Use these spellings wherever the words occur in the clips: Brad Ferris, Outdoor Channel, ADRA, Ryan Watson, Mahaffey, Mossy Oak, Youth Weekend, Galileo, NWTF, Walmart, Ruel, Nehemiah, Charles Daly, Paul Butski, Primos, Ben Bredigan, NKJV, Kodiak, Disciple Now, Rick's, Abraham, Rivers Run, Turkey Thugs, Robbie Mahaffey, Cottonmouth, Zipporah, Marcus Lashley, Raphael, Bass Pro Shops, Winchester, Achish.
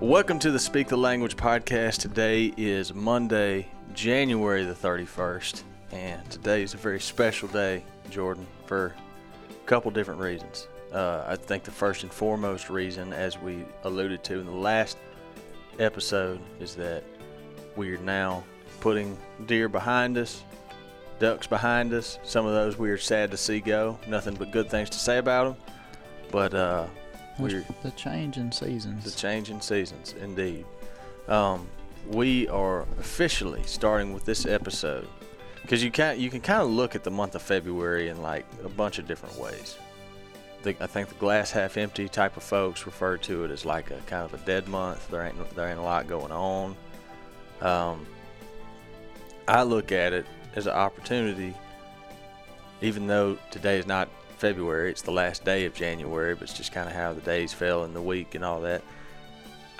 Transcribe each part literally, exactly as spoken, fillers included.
Welcome to the Speak the Language podcast. Today is Monday, January the thirty-first, and today is a very special day, Jordan, for a couple different reasons. Uh, I think the first and foremost reason, as we alluded to in the last episode, is that we are now putting deer behind us, ducks behind us. Some of those we are sad to see go. Nothing but good things to say about them, but... Uh, We're, the change in seasons. The change in seasons, indeed. Um, we are officially starting with this episode because you can you can kind of look at the month of February in like a bunch of different ways. The, I think the glass half empty type of folks refer to it as like a kind of a dead month. There ain't there ain't a lot going on. Um, I look at it as an opportunity, even though today is not February, it's the last day of January, but it's just kind of how the days fell in the week and all that.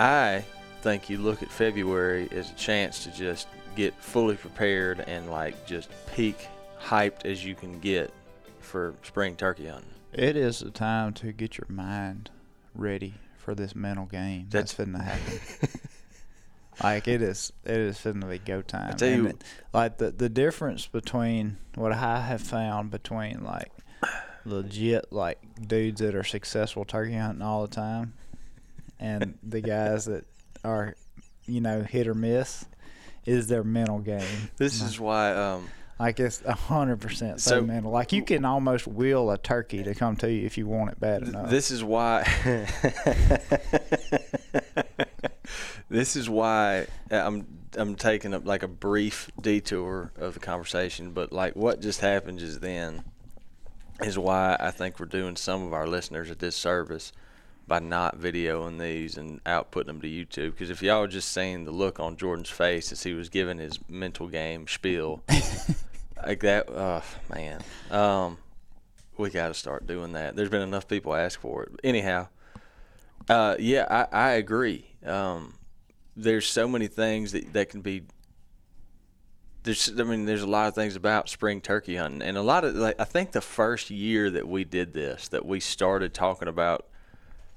I think you look at February as a chance to just get fully prepared and like just peak hyped as you can get for spring turkey hunting. It is a time to get your mind ready for this mental game that's, that's finna happen. Like it is, it is finally go time. I tell you, it, like the the difference between what I have found between like legit like dudes that are successful turkey hunting all the time and the guys that are, you know, hit or miss is their mental game. This like, is why um like it's a hundred percent so mental. Like you can almost will a turkey to come to you if you want it bad enough. This is why this is why I'm I'm taking up like a brief detour of the conversation, but like what just happened just then is why I think we're doing some of our listeners a disservice by not videoing these and outputting them to YouTube. Because if y'all were just seeing the look on Jordan's face as he was giving his mental game spiel, like that, oh, man, um, we got to start doing that. There's been enough people ask for it. Anyhow, uh, yeah, I, I agree. Um, there's so many things that, that can be There's, I mean, there's a lot of things about spring turkey hunting, and a lot of, like, I think the first year that we did this, that we started talking about,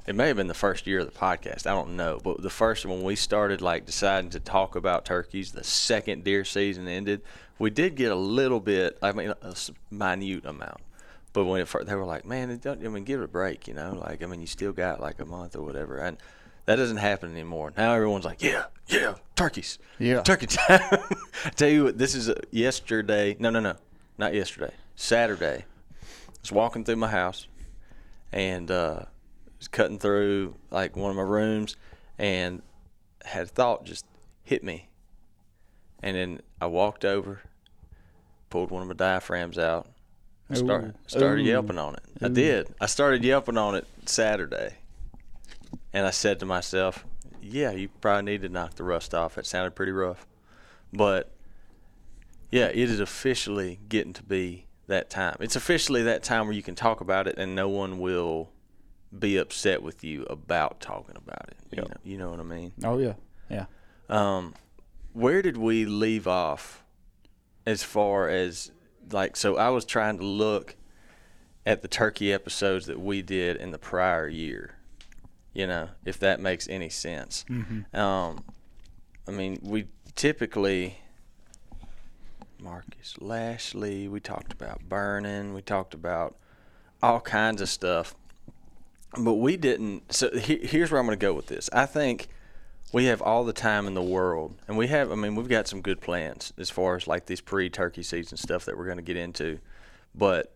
it may have been the first year of the podcast, I don't know, but the first one we started, like, deciding to talk about turkeys, the second deer season ended, we did get a little bit, I mean, a minute amount, but when it first, they were like, man, it don't, I mean, give it a break, you know, like, I mean, you still got, like, a month or whatever, and that doesn't happen anymore. Now everyone's like, yeah, yeah, turkeys. Yeah. Turkey time. I tell you what, this is a yesterday. No, no, no, not yesterday. Saturday. I was walking through my house and uh, was cutting through, like, one of my rooms, and had a thought just hit me. And then I walked over, pulled one of my diaphragms out, and start, started Ooh. yelping on it. Ooh. I did. I started yelping on it Saturday. And I said to myself, yeah, you probably need to knock the rust off. It sounded pretty rough. But, yeah, it is officially getting to be that time. It's officially that time where you can talk about it and no one will be upset with you about talking about it. Yep. You know, you know what I mean? Oh, yeah. Yeah. Um, where did we leave off as far as, like, so I was trying to look at the turkey episodes that we did in the prior year. You know, if that makes any sense. Mm-hmm. Um, I mean, we typically, Marcus Lashley, we talked about burning, we talked about all kinds of stuff, but we didn't, so he, here's where I'm going to go with this. I think we have all the time in the world, and we have, I mean, we've got some good plans as far as like these pre-turkey season stuff that we're going to get into, but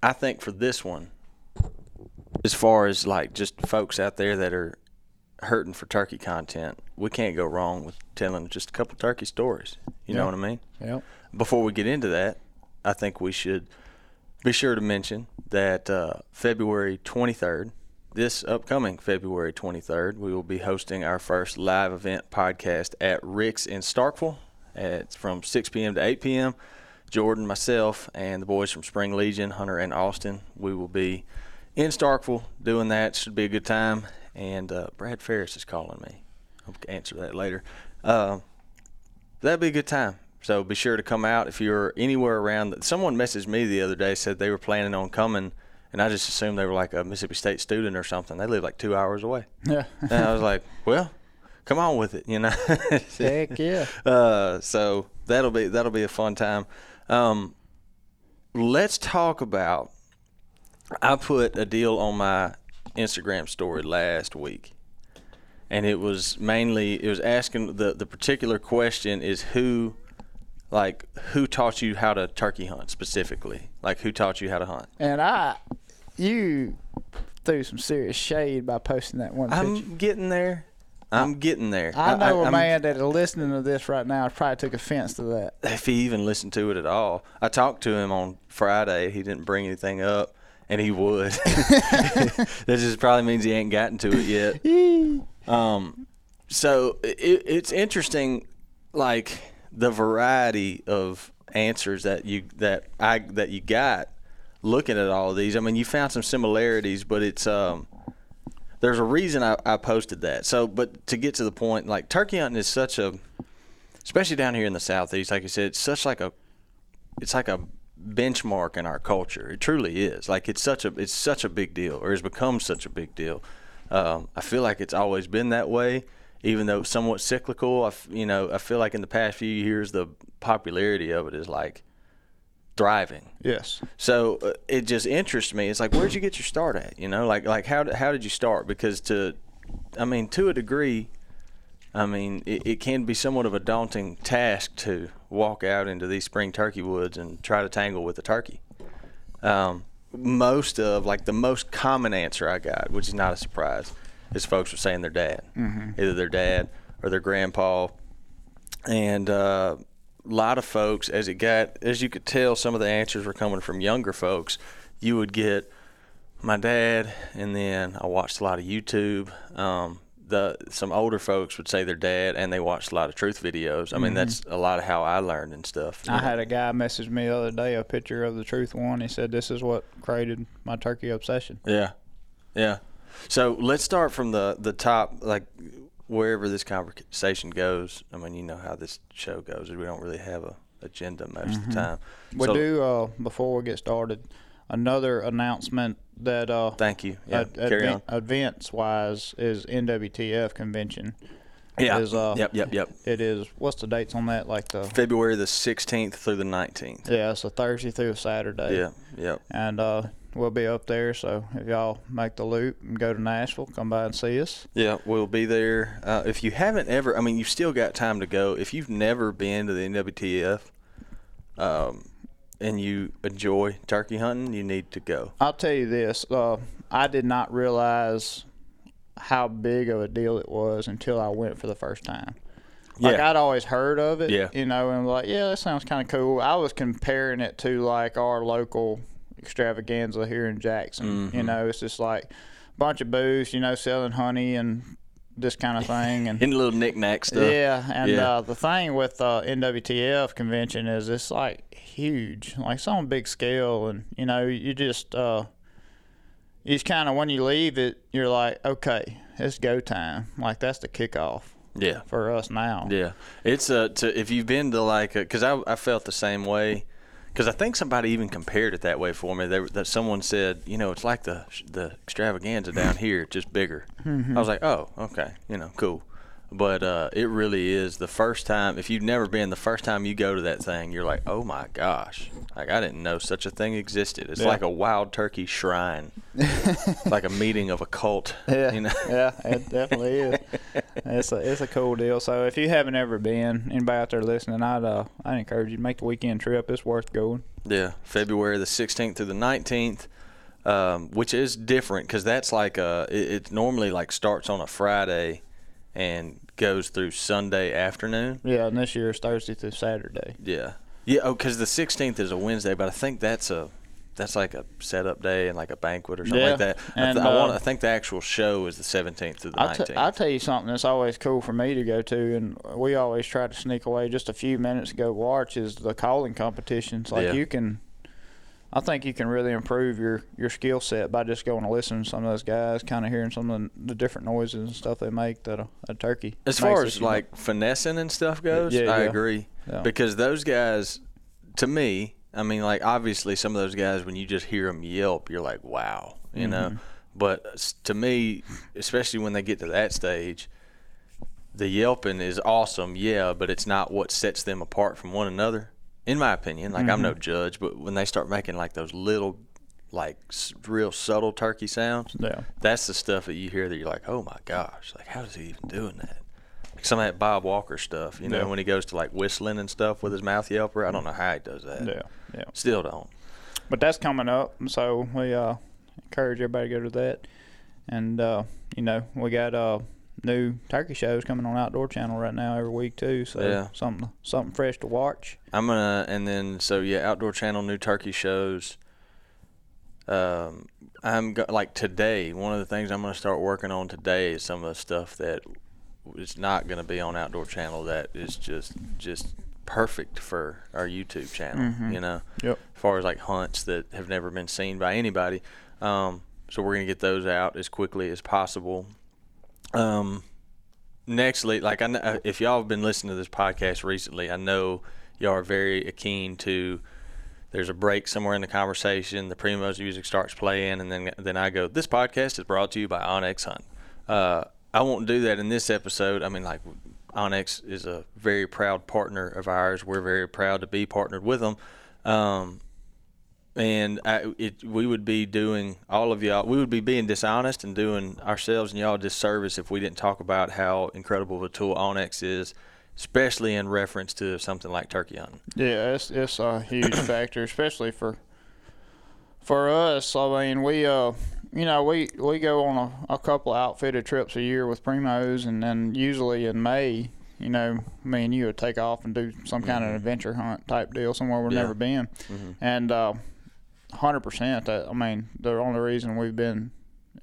I think for this one, as far as, like, just folks out there that are hurting for turkey content, we can't go wrong with telling just a couple turkey stories. You yeah. know what I mean? Yeah. Before we get into that, I think we should be sure to mention that uh, February twenty-third, this upcoming February twenty-third, we will be hosting our first live event podcast at Rick's in Starkville. It's from six p.m. to eight p.m. Jordan, myself, and the boys from Spring Legion, Hunter and Austin, we will be in Starkville doing that. Should be a good time. And uh, Brad Ferris is calling me. I'll answer that later. Uh, that'd be a good time. So be sure to come out if you're anywhere around. Someone messaged me the other day, said they were planning on coming And I just assumed they were like a Mississippi State student or something. They lived like two hours away. Yeah. And I was like, well, come on with it, you know. Heck yeah. Uh, so that'll be that'll be a fun time. Um, let's talk about. I put a deal on my Instagram story last week, and it was mainly it was asking the the particular question is who. Like, who taught you how to turkey hunt specifically? Like, who taught you how to hunt? And I, you threw some serious shade by posting that one I'm picture. I'm getting there. I'm I, getting there. I know I, I, a man that is listening to this right now probably took offense to that. If he even listened to it at all. I talked to him on Friday. He didn't bring anything up, and he would. That just probably means he ain't gotten to it yet. um, So, it, it's interesting, like... the variety of answers that you that I that you got looking at all of these. I mean, you found some similarities, but it's um there's a reason I, I posted that. So, but to get to the point, like turkey hunting is such a, especially down here in the Southeast, like you said, it's such like a, it's like a benchmark in our culture. It truly is. Like it's such a it's such a big deal, or it's become such a big deal. Um, I feel like it's always been that way. Even though it's somewhat cyclical, I, you know, I feel like in the past few years, the popularity of it is like thriving. Yes. So uh, it just interests me. It's like, where'd you get your start at? You know, like, like how, how did you start? Because to, I mean, to a degree, I mean, it, it can be somewhat of a daunting task to walk out into these spring turkey woods and try to tangle with a turkey. Um, most of like the most common answer I got, which is not a surprise, is folks were saying their dad, mm-hmm. either their dad or their grandpa. And uh, a lot of folks, as it got, as you could tell, some of the answers were coming from younger folks. You would get my dad, and then I watched a lot of YouTube. Um, the some older folks would say their dad, and they watched a lot of truth videos. I mm-hmm. mean, that's a lot of how I learned and stuff. I know? Had a guy message me the other day a picture of the truth one. He said, this is what created my turkey obsession. Yeah, yeah. So let's start from the, the top, like wherever this conversation goes. I mean, you know how this show goes. We don't really have a agenda most mm-hmm. of the time. We so, do, uh, before we get started, another announcement that uh, thank you. Yeah, ad- carry advent, on. Events-wise is N W T F convention. Yeah. Is, uh, yep, yep, yep. It is, what's the dates on that? Like the February the sixteenth through the nineteenth. Yeah, it's a Thursday through a Saturday. Yeah, yep. And uh, we'll be up there, so if y'all make the loop and go to Nashville, come by and see us. Yeah, we'll be there. Uh, if you haven't ever, I mean, you've still got time to go. If you've never been to the N W T F um, and you enjoy turkey hunting, you need to go. I'll tell you this. Uh, I did not realize how big of a deal it was until I went for the first time. Like, yeah. I'd always heard of it, yeah. you know, and like, yeah, that sounds kind of cool. I was comparing it to, like, our local extravaganza here in Jackson. Mm-hmm. You know, it's just like a bunch of booths, you know, selling honey and this kind of thing. And, and little knick-knack stuff. Yeah, and yeah. Uh, the thing with uh, N W T F convention is it's, like, huge. Like, it's on a big scale, and, you know, you just uh, – it's kind of when you leave it, you're like, okay, it's go time. Like, that's the kickoff. Yeah. For us now. Yeah. It's a, to, if you've been to like, because I, I felt the same way, because I think somebody even compared it that way for me. They, that someone said, you know, it's like the the extravaganza down here, just bigger. Mm-hmm. I was like, oh, okay, you know, cool. But uh, it really is the first time, if you've never been, the first time you go to that thing, you're like, oh my gosh, like I didn't know such a thing existed. It's yeah. like a wild turkey shrine, like a meeting of a cult. Yeah, you know? Yeah, it definitely is. It's a it's a cool deal. So if you haven't ever been, anybody out there listening, I'd uh, I'd encourage you to make the weekend trip. It's worth going. Yeah, February the sixteenth through the nineteenth. Um, which is different because that's like a it, it normally like starts on a Friday and goes through Sunday afternoon. Yeah, and this year it's Thursday through Saturday. Yeah. Yeah, oh, because the sixteenth is a Wednesday, but I think that's a that's like a setup day and like a banquet or something yeah. like that. And, I, th- uh, I, want, I think the actual show is the seventeenth through the I'll nineteenth. T- I'll tell you something that's always cool for me to go to, and we always try to sneak away just a few minutes to go watch, is the calling competitions. Like yeah. you can – I think you can really improve your, your skill set by just going to listen to some of those guys, kind of hearing some of the, the different noises and stuff they make that a, a turkey as far as, like, know. Finessing and stuff goes, yeah, yeah, I yeah. agree. Yeah. Because those guys, to me – I mean, like, obviously some of those guys, when you just hear them yelp, you're like, wow, you mm-hmm. know. But to me, especially when they get to that stage, the yelping is awesome, yeah, but it's not what sets them apart from one another, in my opinion. Like, mm-hmm. I'm no judge, but when they start making, like, those little, like, real subtle turkey sounds, yeah. that's the stuff that you hear that you're like, oh, my gosh, like, how is he even doing that? Like some of that Bob Walker stuff, you know, yeah. when he goes to, like, whistling and stuff with his mouth yelper. I don't know how he does that. Yeah, yeah. Still don't. But that's coming up, so we uh, encourage everybody to go to that. And, uh, you know, we got uh, new turkey shows coming on Outdoor Channel right now every week, too. So yeah. something something fresh to watch. I'm going to – and then, so, yeah, Outdoor Channel, new turkey shows. Um, I'm go- like, today, one of the things I'm going to start working on today is some of the stuff that – it's not going to be on Outdoor Channel that is just just perfect for our YouTube channel, mm-hmm. you know, yep. as far as like hunts that have never been seen by anybody. Um, so we're going to get those out as quickly as possible. Um, next, like I, if y'all have been listening to this podcast recently, I know y'all are very keen to – there's a break somewhere in the conversation, the Primos music starts playing, and then then I go, this podcast is brought to you by Onyx Hunt. Uh I won't do that in this episode. I mean, like, Onyx is a very proud partner of ours. We're very proud to be partnered with them. Um, and I, it, we would be doing all of y'all, we would be being dishonest and doing ourselves and y'all a disservice if we didn't talk about how incredible the tool Onyx is, especially in reference to something like turkey hunting. Yeah, it's, it's a huge factor, especially for for us. I mean, we... Uh, You know, we, we go on a, a couple of outfitted trips a year with Primos, and then usually in May, you know, me and you would take off and do some kind mm-hmm. of adventure hunt type deal somewhere we've yeah. never been. Mm-hmm. And uh, one hundred percent, I mean, the only reason we've been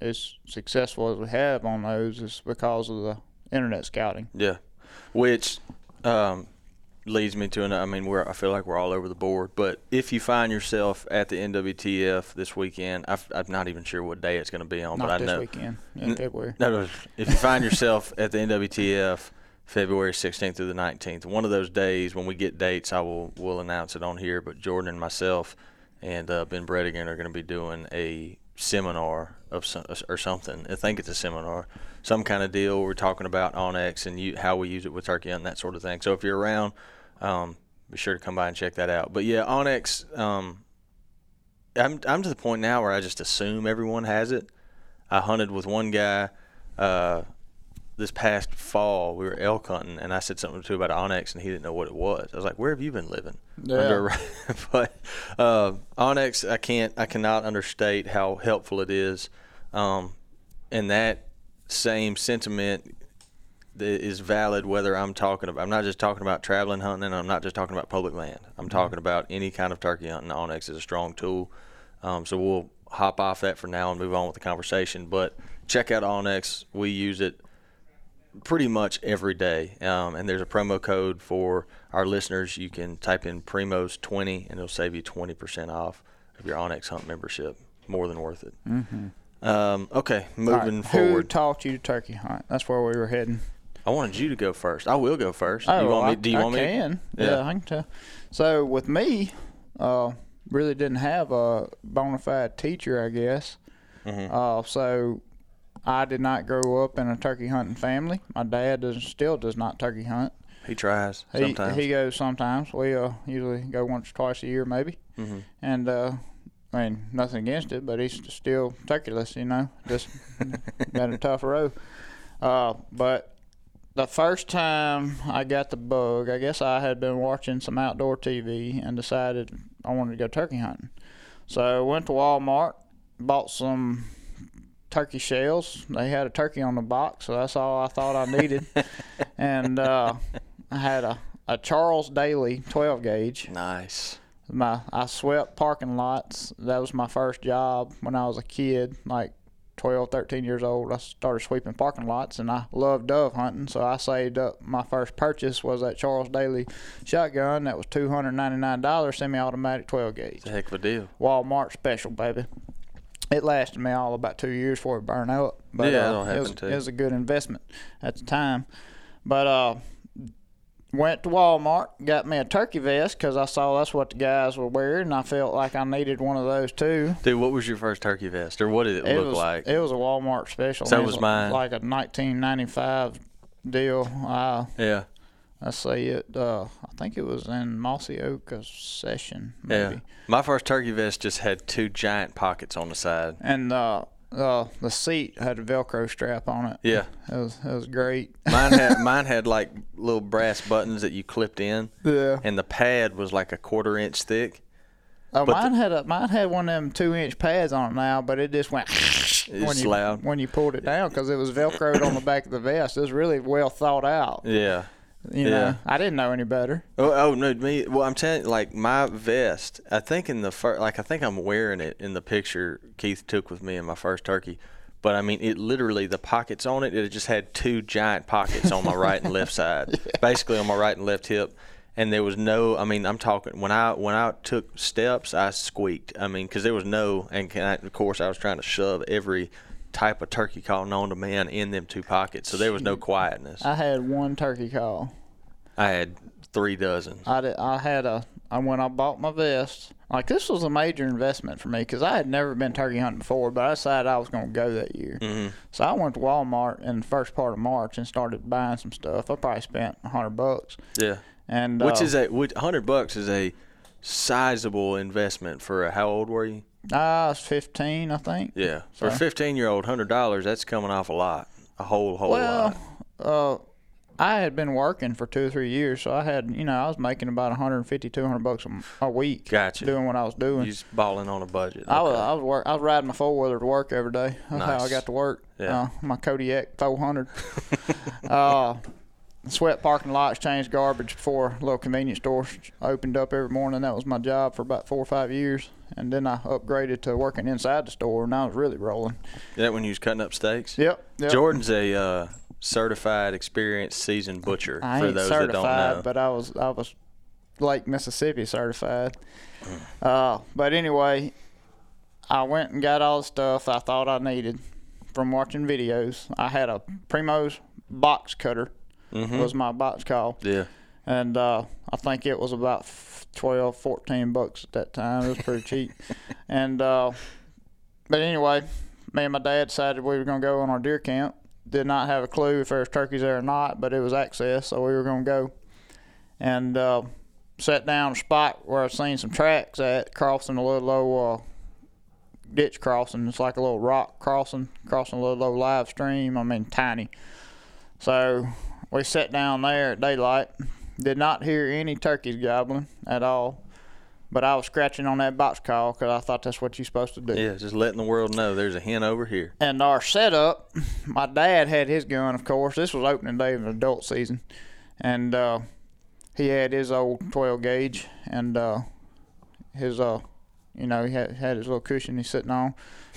as successful as we have on those is because of the internet scouting. Yeah, which um, leads me to, an, I mean, we're I feel like we're all over the board, but if you find yourself at the N W T F this weekend, I've, I'm not even sure what day it's going to be on, not but I know. Not this weekend, in n- February. No, if you find yourself at the N W T F February sixteenth through the nineteenth, one of those days when we get dates, I will will announce it on here, but Jordan and myself and uh, Ben Bredigan are going to be doing a seminar of some, or something. I think it's a seminar, some kind of deal. We're talking about Onyx and you, how we use it with turkey and that sort of thing. So if you're around, Um, be sure to come by and check that out. But yeah, Onyx, um, I'm I'm to the point now where I just assume everyone has it. I hunted with one guy uh, this past fall. We were elk hunting, and I said something to him about Onyx, and he didn't know what it was. I was like, "Where have you been living?" Yeah. Under a, but uh, Onyx, I can't, I cannot understate how helpful it is, um, and that same sentiment is valid whether I'm talking about, I'm not just talking about traveling hunting, and I'm not just talking about public land. I'm talking about any kind of turkey hunting. Onyx is a strong tool. Um, so we'll hop off that for now and move on with the conversation. But check out Onyx. We use it pretty much every day. Um, and there's a promo code for our listeners. You can type in Primos twenty, and it'll save you twenty percent off of your Onyx Hunt membership. More than worth it. Mm-hmm. Um, okay, moving right. forward. Who taught you to turkey hunt? That's where we were heading. I wanted you to go first. I will go first. Oh, you want I, me? Do you I want can. me? I can. Yeah, I can tell. So with me, uh, really didn't have a bona fide teacher, I guess. Mm-hmm. Uh, so I did not grow up in a turkey hunting family. My dad does, still does not turkey hunt. He tries he, sometimes. He goes sometimes. We uh, usually go once or twice a year maybe. Mm-hmm. And uh, I mean, nothing against it, but he's still turkeyless, you know. Just got a tough road. Uh, but... The first time I got the bug, I guess I had been watching some outdoor T V and decided I wanted to go turkey hunting. So I went to Walmart, bought some turkey shells. They had a turkey on the box, so that's all I thought I needed. And uh, I had a, a Charles Daly twelve gauge. Nice. My I swept parking lots. That was my first job when I was a kid, like twelve, thirteen years old. I started sweeping parking lots, and I loved dove hunting, so I saved up. My first purchase was that Charles Daly shotgun that was two hundred ninety-nine dollars, semi-automatic twelve gauge. It's a heck of a deal. Walmart special, baby. It lasted me all about two years before it burned out. But, yeah, uh, it, was, it was a good investment at the time. But uh, Went to Walmart, got me a turkey vest because I saw that's what the guys were wearing, and I felt like I needed one of those too. Dude, what was your first turkey vest, or what did it, it look was, like? It was a Walmart special. So it was, was mine. Like a nineteen ninety-five deal. Uh, yeah. Let's see, it, uh, I think it was in Mossy Oak session, maybe. Yeah. My first turkey vest just had two giant pockets on the side. And uh, uh, the seat had a Velcro strap on it. Yeah. It was, it was great. Mine had mine had like little brass buttons that you clipped in. Yeah. And the pad was like a quarter inch thick. Oh, but mine the, had a, mine had one of them two inch pads on it now, but it just went when you loud. when you pulled it down because it was Velcroed on the back of the vest. It was really well thought out. Yeah. You yeah. know, I didn't know any better. Oh, oh no, me. Well, I'm telling you, like my vest. I think in the first, like I think I'm wearing it in the picture Keith took with me in my first turkey. But I mean, it literally the pockets on it. It just had two giant pockets on my right and left side, yeah. basically on my right and left hip. And there was no. I mean, I'm talking when I when I took steps, I squeaked. I mean, because there was no. And I, of course, I was trying to shove every type of turkey call known to man in them two pockets, so there was no quietness. I had one turkey call. I had three dozen. I did, I had a I, when I bought my vest, like this was a major investment for me because I had never been turkey hunting before, but I decided I was going to go that year. Mm-hmm. So I went to Walmart in the first part of March and started buying some stuff. I probably spent a hundred bucks. Yeah, and which uh, is a which hundred bucks is a sizable investment for a, how old were you? I was fifteen, I think. Yeah. So. For a fifteen-year-old, one hundred dollars, that's coming off a lot, a whole, whole well, lot. Well, uh, I had been working for two or three years, so I had, you know, I was making about one fifty, two hundred bucks a, a week. Gotcha. Doing what I was doing. You just balling on a budget. Okay. I was I was, work, I was riding my four-wheeler to work every day. That's nice. How I got to work. Yeah. Uh, my Kodiak four hundred. uh, swept parking lots, changed garbage before little convenience stores opened up every morning. That was my job for about four or five years. And then I upgraded to working inside the store, and I was really rolling. Is that when you was cutting up steaks? Yep. yep. Jordan's a uh, certified, experienced, seasoned butcher. I for ain't those certified, that don't know. But I was I was Lake Mississippi certified. Mm. Uh, but anyway, I went and got all the stuff I thought I needed from watching videos. I had a Primos box cutter. Mm-hmm. Was my box call. Yeah. And uh, I think it was about twelve, fourteen bucks at that time. It was pretty cheap. And uh, but anyway, me and my dad decided we were going to go on our deer camp. Did not have a clue if there was turkeys there or not, but it was access, so we were going to go. And uh, sat down a spot where I seen some tracks at, crossing a little low uh, ditch crossing. It's like a little rock crossing, crossing a little low live stream. I mean, tiny. So we sat down there at daylight. Did not hear any turkeys gobbling at all, but I was scratching on that box call because I thought that's what you're supposed to do. Yeah, just letting the world know there's a hen over here. And our setup, my dad had his gun, of course. This was opening day of adult season, and uh, he had his old twelve gauge and uh, his, uh, you know, he had, had his little cushion he's sitting on.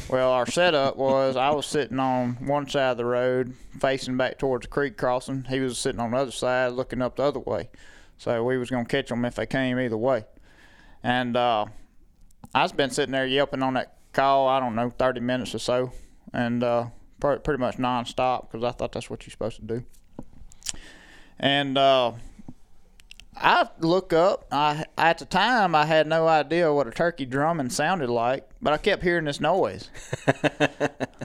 Well, our setup was I was sitting on one side of the road facing back towards the creek crossing. He was sitting on the other side looking up the other way. So we was going to catch them if they came either way. And uh, I've been sitting there yelping on that call, I don't know, thirty minutes or so, and uh, pr- pretty much nonstop because I thought that's what you're supposed to do. And uh, I look up. I at the time I had no idea what a turkey drumming sounded like, but I kept hearing this noise. I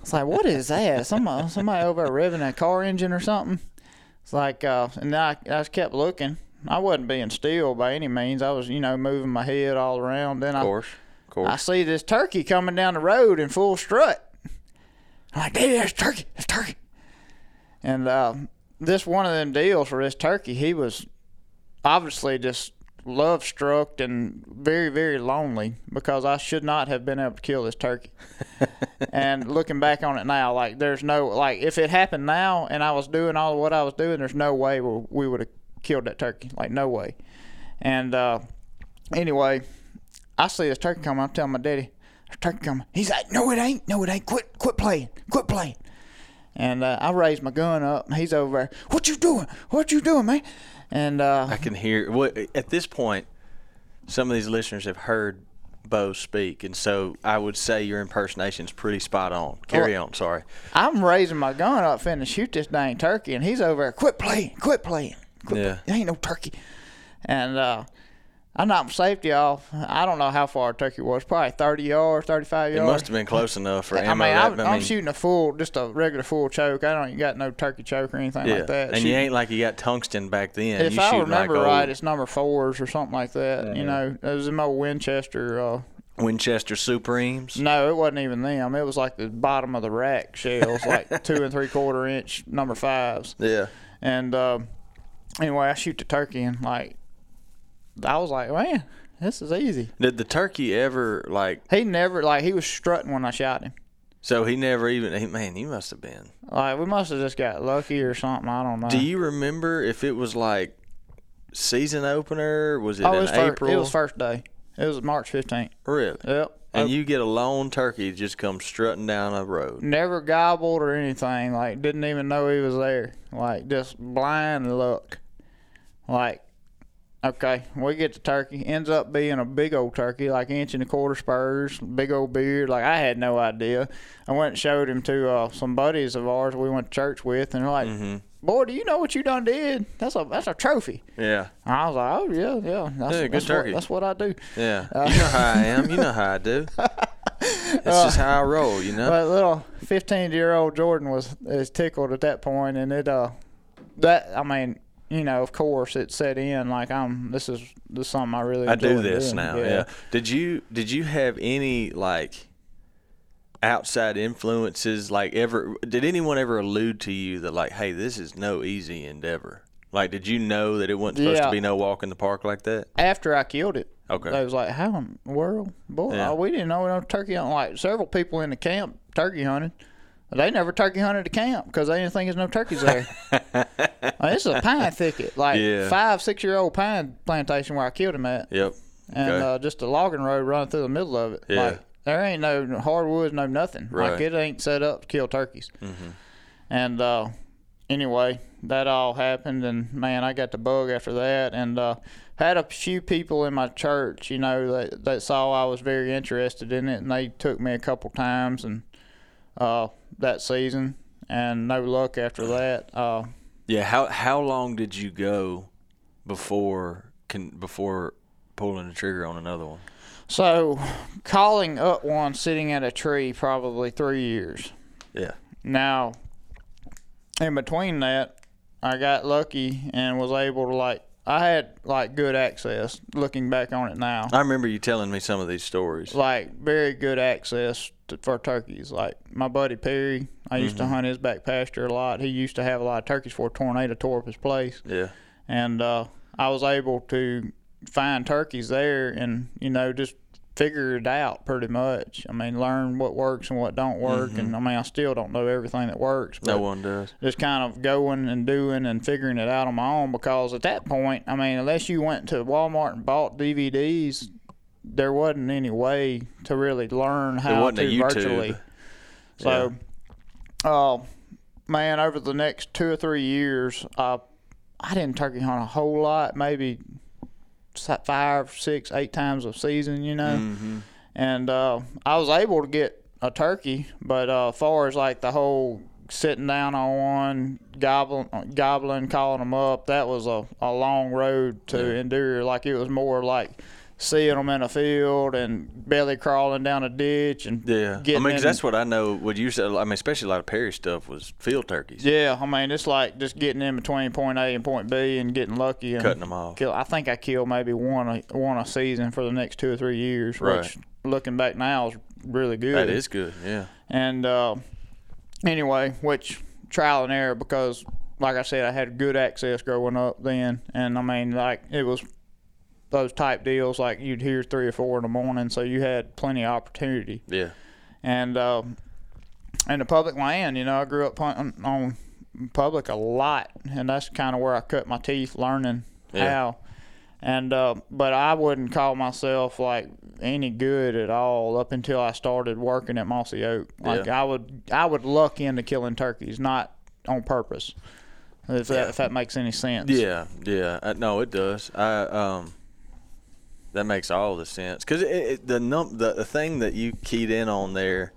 was like, "What is that? Somebody, somebody over there revving a car engine or something?" It's like, uh, and then I, I just kept looking. I wasn't being still by any means. I was, you know, moving my head all around. Then of course, I, of course. I see this turkey coming down the road in full strut. I'm like, "Dude, there's turkey! There's turkey!" And uh, this one of them deals for this turkey. He was obviously just love-struck and very, very lonely because I should not have been able to kill this turkey. And looking back on it now, like, there's no, like, if it happened now and I was doing all of what I was doing, there's no way we would have killed that turkey. Like, no way. And uh, anyway, I see this turkey coming. I'm telling my daddy, there's a turkey coming. He's like, no, it ain't. No, it ain't. Quit, quit playing. Quit playing. And uh, I raised my gun up, and he's over there, what you doing? What you doing, man? And uh, I can hear, well, at this point, some of these listeners have heard Bo speak, and so I would say your impersonation's pretty spot on. Carry well, on, sorry. I'm raising my gun up, finna shoot this dang turkey, and he's over there, quit playing, quit playing, Yeah. There ain't no turkey. And uh, I knocked my safety off. I don't know how far a turkey was. Probably thirty yards, thirty-five yards. It must have been close enough for ammo. I mean, I, I'm I mean, shooting a full, just a regular full choke. I don't even got no turkey choke or anything yeah. like that. And shooting. You ain't like you got tungsten back then. If you I shoot remember like right, old. It's number fours or something like that. Yeah. You know, it was an old Winchester. Uh, Winchester Supremes? No, it wasn't even them. It was like the bottom of the rack shells, like two and three quarter inch number fives. Yeah. And uh, anyway, I shoot the turkey and like. I was like, man, this is easy. Did the turkey ever, like... He never, like, he was strutting when I shot him. So he never even... He, man, he must have been. Like, we must have just got lucky or something. I don't know. Do you remember if it was, like, season opener? Was it oh, in it was April? First, it was first day. It was March fifteenth. Really? Yep. And you get a lone turkey just come strutting down a road. Never gobbled or anything. Like, didn't even know he was there. Like, just blind luck. Like... Okay, we get the turkey. Ends up being a big old turkey, like inch and a quarter spurs, big old beard. Like, I had no idea. I went and showed him to uh, some buddies of ours we went to church with, and they're like, mm-hmm. boy, do you know what you done did? That's a that's a trophy. Yeah. And I was like, oh, yeah, yeah. That's, yeah, good that's turkey. What, that's what I do. Yeah. Uh, you know how I am. You know how I do. That's uh, just how I roll, you know? But little fifteen-year-old Jordan was is tickled at that point, and it, uh, that, I mean, you know, of course, it set in like I'm. This is this is something I really. I do this doing. now. Yeah. yeah. Did you did you have any like outside influences? Like ever? Did anyone ever allude to you that like, hey, this is no easy endeavor? Like, did you know that it wasn't supposed yeah. to be no walk in the park like that? After I killed it, okay. I was like, how in the world, boy? Yeah. Oh, we didn't know no turkey hunting. Like several people in the camp turkey hunting. They never turkey hunted a camp because they didn't think there's no turkeys there. I mean, this is a pine thicket, like yeah. five, six-year-old pine plantation where I killed him at. Yep. And okay. uh, just a logging road running through the middle of it. Yeah. Like, there ain't no hardwoods, no nothing. Right. Like, it ain't set up to kill turkeys. Mm-hmm. And uh, anyway, that all happened, and, man, I got the bug after that. And uh, had a few people in my church, you know, that, that saw I was very interested in it, and they took me a couple times and uh, that season, and no luck after that. Uh, yeah, how how long did you go before can, before pulling the trigger on another one? So, calling up one sitting at a tree probably three years. Yeah. Now, in between that, I got lucky and was able to, like, I had, like, good access looking back on it now. I remember you telling me some of these stories. Like, very good access to, for turkeys. Like, my buddy Perry, I mm-hmm. used to hunt his back pasture a lot. He used to have a lot of turkeys before a tornado tore up his place. Yeah. And uh, I was able to find turkeys there and, you know, just figure it out pretty much. I mean, learn what works and what don't work. Mm-hmm. And, I mean, I still don't know everything that works. But no one does. Just kind of going and doing and figuring it out on my own, because at that point, I mean, unless you went to Walmart and bought D V Ds, there wasn't any way to really learn how to virtually. So, yeah. uh, man, over the next two or three years, uh, I didn't turkey hunt a whole lot, maybe five, six, eight times a season, you know. Mm-hmm. And uh, I was able to get a turkey, but uh, as far as like the whole sitting down on one, gobbling, gobbling calling them up, that was a, a long road to yeah. endure. Like, it was more like seeing them in a field and belly crawling down a ditch and yeah i mean that's what I know what you said. I mean, especially a lot of Perry stuff was field turkeys. yeah I mean, it's like just getting in between point A and point B and getting lucky and cutting them off. kill, I think I killed maybe one a, one a season for the next two or three years, right. which looking back now is really good. That is good. Yeah. And uh anyway, which trial and error, because like I said, I had good access growing up then, and I mean, like, it was those type deals, like, you'd hear three or four in the morning, so you had plenty of opportunity. Yeah. And um and the public land, you know, I grew up hunting on public a lot, and that's kind of where I cut my teeth learning yeah. how. And uh but I wouldn't call myself like any good at all up until I started working at Mossy Oak. Like, yeah. I would I would luck into killing turkeys, not on purpose, if that, yeah. if that makes any sense. Yeah, yeah. I, no, it does. I um That makes all the sense, because the num the, the thing that you keyed in on there,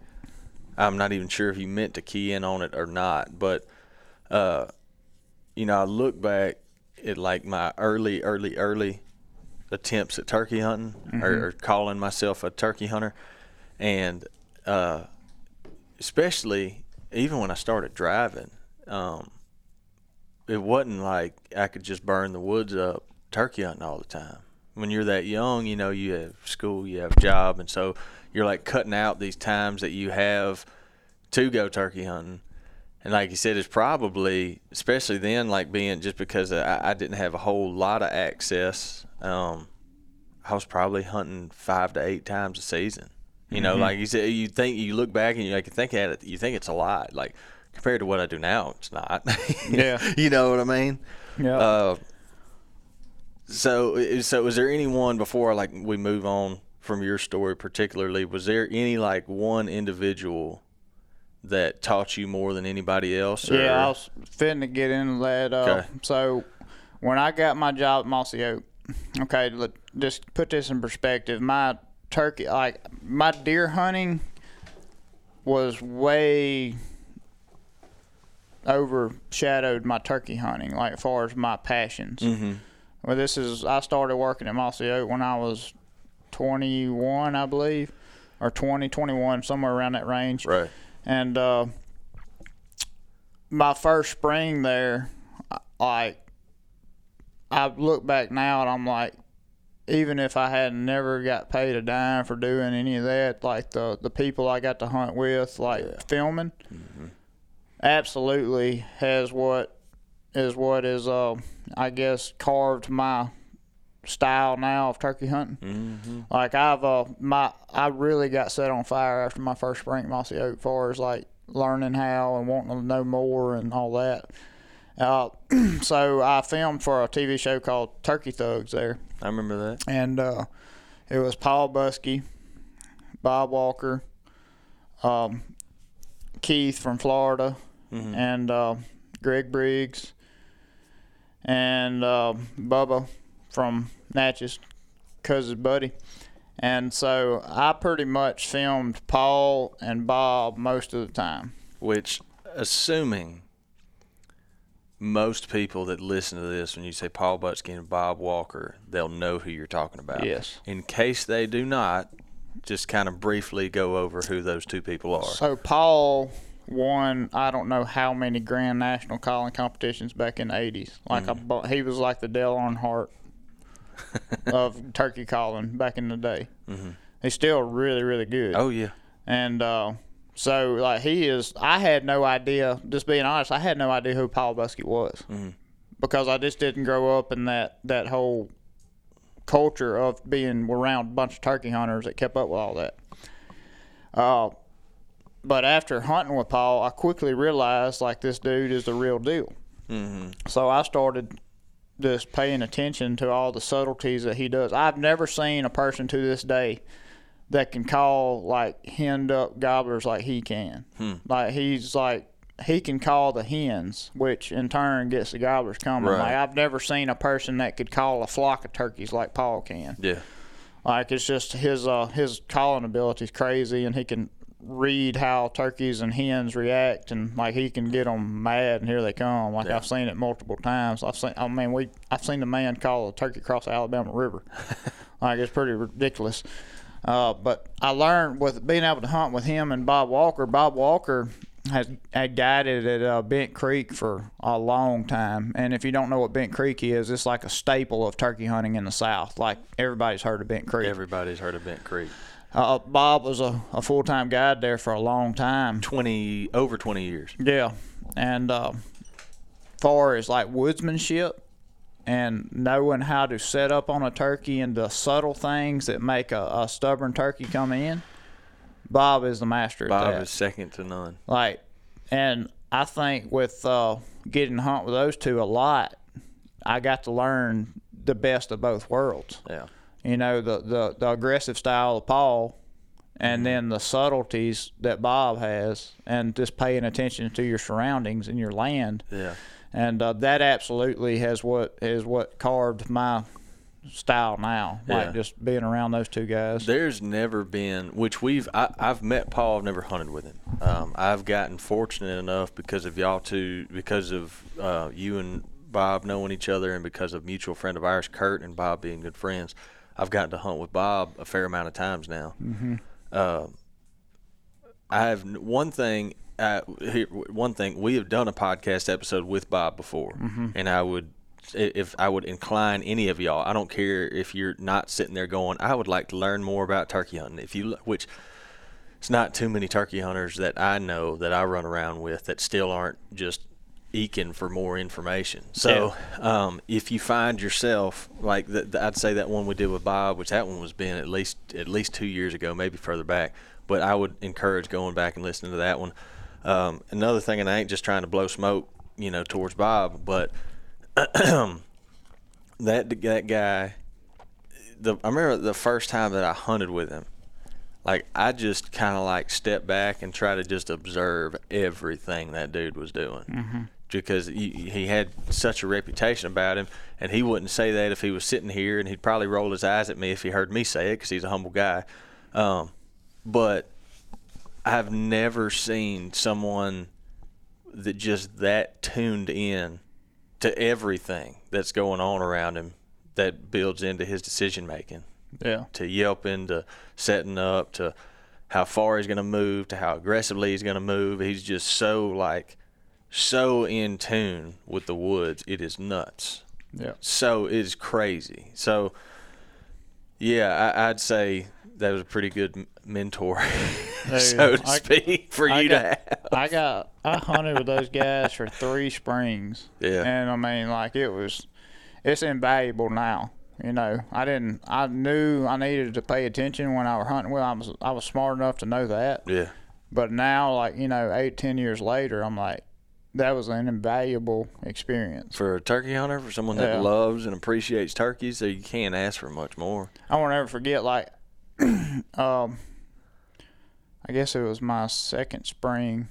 I'm not even sure if you meant to key in on it or not, but uh, you know, I look back it like my early, early, early attempts at turkey hunting, mm-hmm. or, or calling myself a turkey hunter, and uh, especially even when I started driving, um, it wasn't like I could just burn the woods up turkey hunting all the time. When you're that young, you know, you have school, you have a job, and so you're like cutting out these times that you have to go turkey hunting. And like you said, it's probably, especially then, like being, just because I, I didn't have a whole lot of access, um, I was probably hunting five to eight times a season. You know, mm-hmm. like you said, you think, you look back and you like, think at it, you think it's a lot. Like, compared to what I do now, it's not. Yeah. You know what I mean? Yeah. Uh, so, so was there anyone, before like we move on from your story particularly, was there any like one individual that taught you more than anybody else? Or? Yeah, I was finna get into that. Uh, okay. So when I got my job at Mossy Oak, okay, let, just put this in perspective. My turkey, like my deer hunting was way overshadowed my turkey hunting, like as far as my passions. Mm-hmm. Well, this is, I started working at Mossy Oak when I was twenty-one, I believe, or twenty, twenty-one, somewhere around that range. Right. And uh, my first spring there, like, I look back now and I'm like, even if I had never got paid a dime for doing any of that, like the, the people I got to hunt with, like yeah. filming, mm-hmm. absolutely has what is what is, uh, I guess, carved my style now of turkey hunting. Mm-hmm. Like I've uh my I really got set on fire after my first spring at Mossy Oak, far as like learning how and wanting to know more and all that. Uh, so I filmed for a T V show called Turkey Thugs there. I remember that. And uh, it was Paul Butski, Bob Walker, um, Keith from Florida, mm-hmm. and uh, Greg Briggs, and uh, Bubba from Natchez, cousin buddy. And so I pretty much filmed Paul and Bob most of the time. Which, assuming most people that listen to this, when you say Paul Butski and Bob Walker, they'll know who you're talking about. Yes. In case they do not, just kind of briefly go over who those two people are. So Paul won, I don't know how many Grand National calling competitions back in the eighties. Like mm. I, he was like the Dale Earnhardt of turkey calling back in the day. Mm-hmm. He's still really, really good. Oh yeah. And uh, so like he is, I had no idea, just being honest, I had no idea who Paul Butski was, mm-hmm. because I just didn't grow up in that, that whole culture of being around a bunch of turkey hunters that kept up with all that. Uh, but after hunting with Paul, I quickly realized like this dude is the real deal. Mm-hmm. So I started just paying attention to all the subtleties that he does. I've never seen a person to this day that can call like hen duck gobblers like he can. Hmm. Like he's like, he can call the hens, which in turn gets the gobblers coming. Right. Like I've never seen a person that could call a flock of turkeys like Paul can. Yeah. Like it's just his, uh, his calling ability is crazy, and he can read how turkeys and hens react, and like he can get them mad and here they come. Like yeah. I've seen it multiple times. I've seen, I mean, we, I've seen a man call a turkey across the Alabama River. Like it's pretty ridiculous. Uh, but I learned with being able to hunt with him and Bob Walker. Bob Walker has had guided at uh, Bent Creek for a long time. And if you don't know what Bent Creek is, it's like a staple of turkey hunting in the South. Like everybody's heard of Bent Creek. Everybody's heard of Bent Creek. Uh, Bob was a, a full-time guide there for a long time. twenty, over twenty years. Yeah. And uh, far as like woodsmanship and knowing how to set up on a turkey and the subtle things that make a, a stubborn turkey come in, Bob is the master of that. Bob is second to none. Like, and I think with uh, getting to hunt with those two a lot, I got to learn the best of both worlds. Yeah. You know, the, the, the aggressive style of Paul, and then the subtleties that Bob has, and just paying attention to your surroundings and your land. Yeah. And uh, that absolutely has what is what carved my style now, like yeah. just being around those two guys. There's never been, which we've, I, I've met Paul, I've never hunted with him. Um, I've gotten fortunate enough because of y'all two, because of uh, you and Bob knowing each other, and because of a mutual friend of ours, Kurt, and Bob being good friends, I've gotten to hunt with Bob a fair amount of times now. Mm-hmm. Uh, I have one thing. Uh, one thing we have done a podcast episode with Bob before, mm-hmm. and I would, if I would incline any of y'all, I don't care if you're not sitting there going, I would like to learn more about turkey hunting. If you, which it's not too many turkey hunters that I know that I run around with that still aren't just eking for more information. So yeah. um, if you find yourself like the, the, I'd say that one we did with Bob, which that one was been at least at least two years ago, maybe further back. But I would encourage going back and listening to that one. Um, another thing, and I ain't just trying to blow smoke, you know, towards Bob, but that that guy, the I remember the first time that I hunted with him, like I just kind of like stepped back and tried to just observe everything that dude was doing, mm-hmm. because he, he had such a reputation about him, and he wouldn't say that if he was sitting here, and he'd probably roll his eyes at me if he heard me say it, because he's a humble guy, um, but. I've never seen someone that just that tuned in to everything that's going on around him that builds into his decision making. Yeah. To yelping, to setting up, to how far he's going to move, to how aggressively he's going to move. He's just so like so in tune with the woods. It is nuts. Yeah. So it is crazy. So yeah, I, I'd say that was a pretty good mentor, so to I, speak, for I you got, to have. I got, I hunted with those guys for three springs. Yeah. And I mean, like it was, it's invaluable now. You know, I didn't, I knew I needed to pay attention when I were hunting. Well, I was, I was smart enough to know that. Yeah. But now, like, you know, eight, ten years later, I'm like, that was an invaluable experience for a turkey hunter, for someone that yeah. loves and appreciates turkeys. So you can't ask for much more. I won't ever forget, like, um, I guess it was my second spring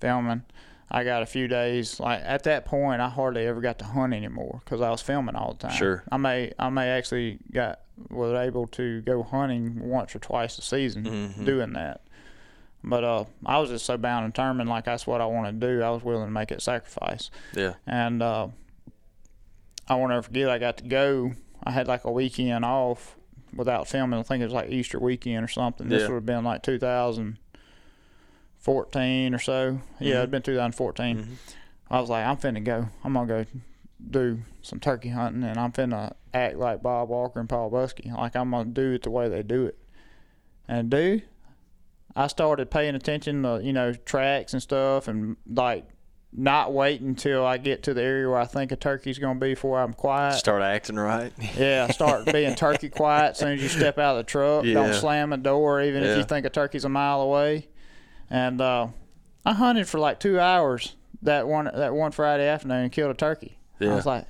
filming. I got a few days. Like at that point, I hardly ever got to hunt anymore because I was filming all the time. Sure. I may, I may actually got was able to go hunting once or twice a season mm-hmm. doing that. But uh, I was just so bound and determined, like that's what I want to do. I was willing to make it a sacrifice. Yeah. And uh, I won't ever forget. I got to go. I had like a weekend off. Without filming, I think it was like Easter weekend or something. This yeah. would have been like two thousand fourteen or so. Yeah, mm-hmm. it'd been two thousand fourteen. Mm-hmm. I was like, I'm finna go. I'm gonna go do some turkey hunting, and I'm finna act like Bob Walker and Paul Butski. Like I'm gonna do it the way they do it. And dude, I started paying attention to, you know, tracks and stuff, and like not wait until I get to the area where I think a turkey's going to be before I'm quiet. Start acting right. Yeah, start being turkey quiet as soon as you step out of the truck. Yeah. Don't slam a door even yeah. if you think a turkey's a mile away. And uh, I hunted for like two hours that one that one Friday afternoon and killed a turkey. Yeah. I was like,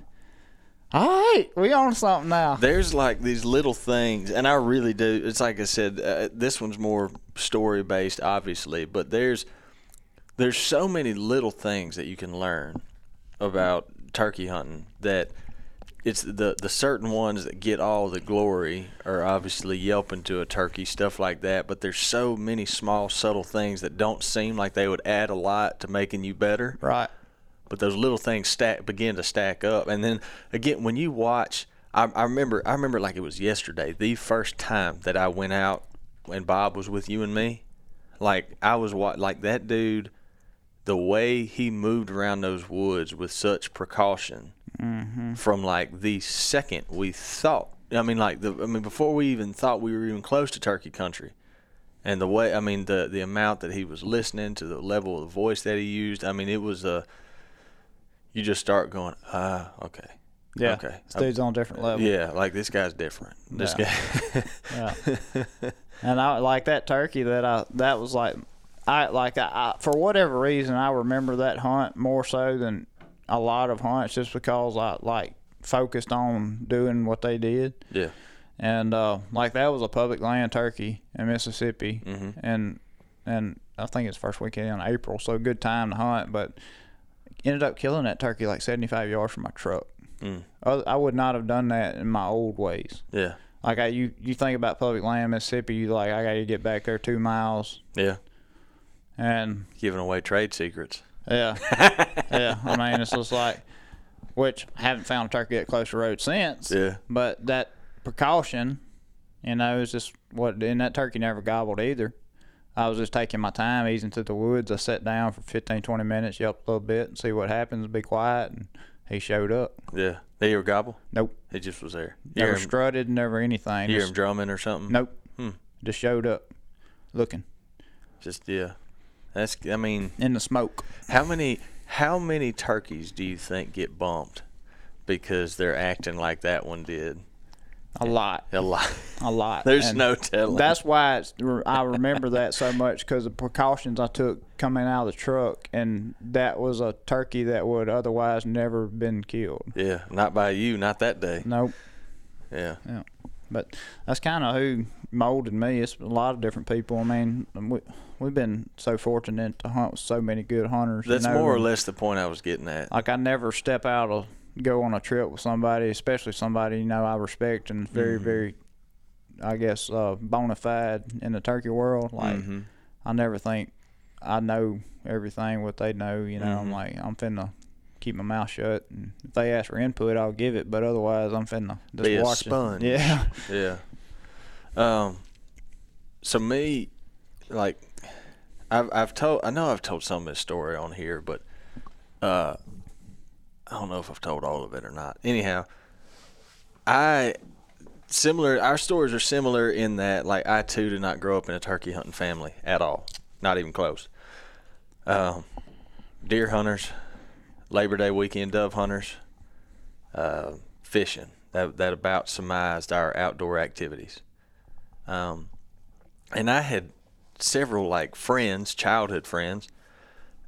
all right, we on something now. There's like these little things, and I really do. It's like I said, uh, this one's more story-based, obviously, but there's – there's so many little things that you can learn about turkey hunting that it's the the certain ones that get all the glory are obviously yelping to a turkey, stuff like that. But there's so many small, subtle things that don't seem like they would add a lot to making you better. Right. But those little things stack begin to stack up. And then, again, when you watch I, – I remember, I remember like it was yesterday, the first time that I went out and Bob was with you and me. Like I was – like that dude – the way he moved around those woods with such precaution mm-hmm. from like the second we thought, I mean, like the, I mean, before we even thought we were even close to turkey country, and the way, I mean, the, the amount that he was listening to, the level of the voice that he used, I mean, it was a, you just start going, ah, okay. Yeah. Okay. This dude's on a different level. Yeah. Like this guy's different. This yeah. guy. yeah. And I like that turkey that I, that was like, I like I, I for whatever reason I remember that hunt more so than a lot of hunts just because I like focused on doing what they did. Yeah. And uh, like that was a public land turkey in Mississippi, mm-hmm. and and I think it's first weekend in April, so good time to hunt. But ended up killing that turkey like seventy-five yards from my truck. Mm. I, I would not have done that in my old ways. Yeah. Like I you you think about public land Mississippi, you like I got to get back there two miles. Yeah. And giving away trade secrets. Yeah. Yeah. I mean, it's just like which I haven't found a turkey at closer road since. Yeah. But that precaution, you know, is just what, and that turkey never gobbled either. I was just taking my time, easing through the woods. I sat down for fifteen, twenty minutes, yelped a little bit, and see what happens, be quiet, and he showed up. Yeah. Did you ever gobble? Nope. He just was there. You never strutted, never anything. You hear him drumming or something? Nope. Hmm. Just showed up, looking. Just, yeah. That's, I mean. In the smoke. How many, how many turkeys do you think get bumped because they're acting like that one did? A lot. A lot. A lot. There's and no telling. That's why it's, I remember that so much, because the precautions I took coming out of the truck, and that was a turkey that would otherwise never been killed. Yeah, not by you, not that day. Nope. Yeah. Yeah. But that's kind of who molded me. It's a lot of different people. I mean, we, we've been so fortunate to hunt with so many good hunters. That's, you know, more or less the point I was getting at. Like, I never step out of go on a trip with somebody, especially somebody, you know, I respect and very, mm-hmm. very, I guess, uh, bona fide in the turkey world. Like, mm-hmm. I never think I know everything what they know. You know, mm-hmm. I'm like, I'm finna keep my mouth shut. And if they ask for input, I'll give it. But otherwise, I'm finna just be a watch sponge. It. Yeah. Yeah. Um. So me, like, I've I've told I know I've told some of this story on here, but uh. I don't know if I've told all of it or not. Anyhow, I similar. Our stories are similar in that, like, I too did not grow up in a turkey hunting family at all, not even close. Um, deer hunters, Labor Day weekend dove hunters, uh, fishing. That that about surmised our outdoor activities. Um, and I had several like friends, childhood friends,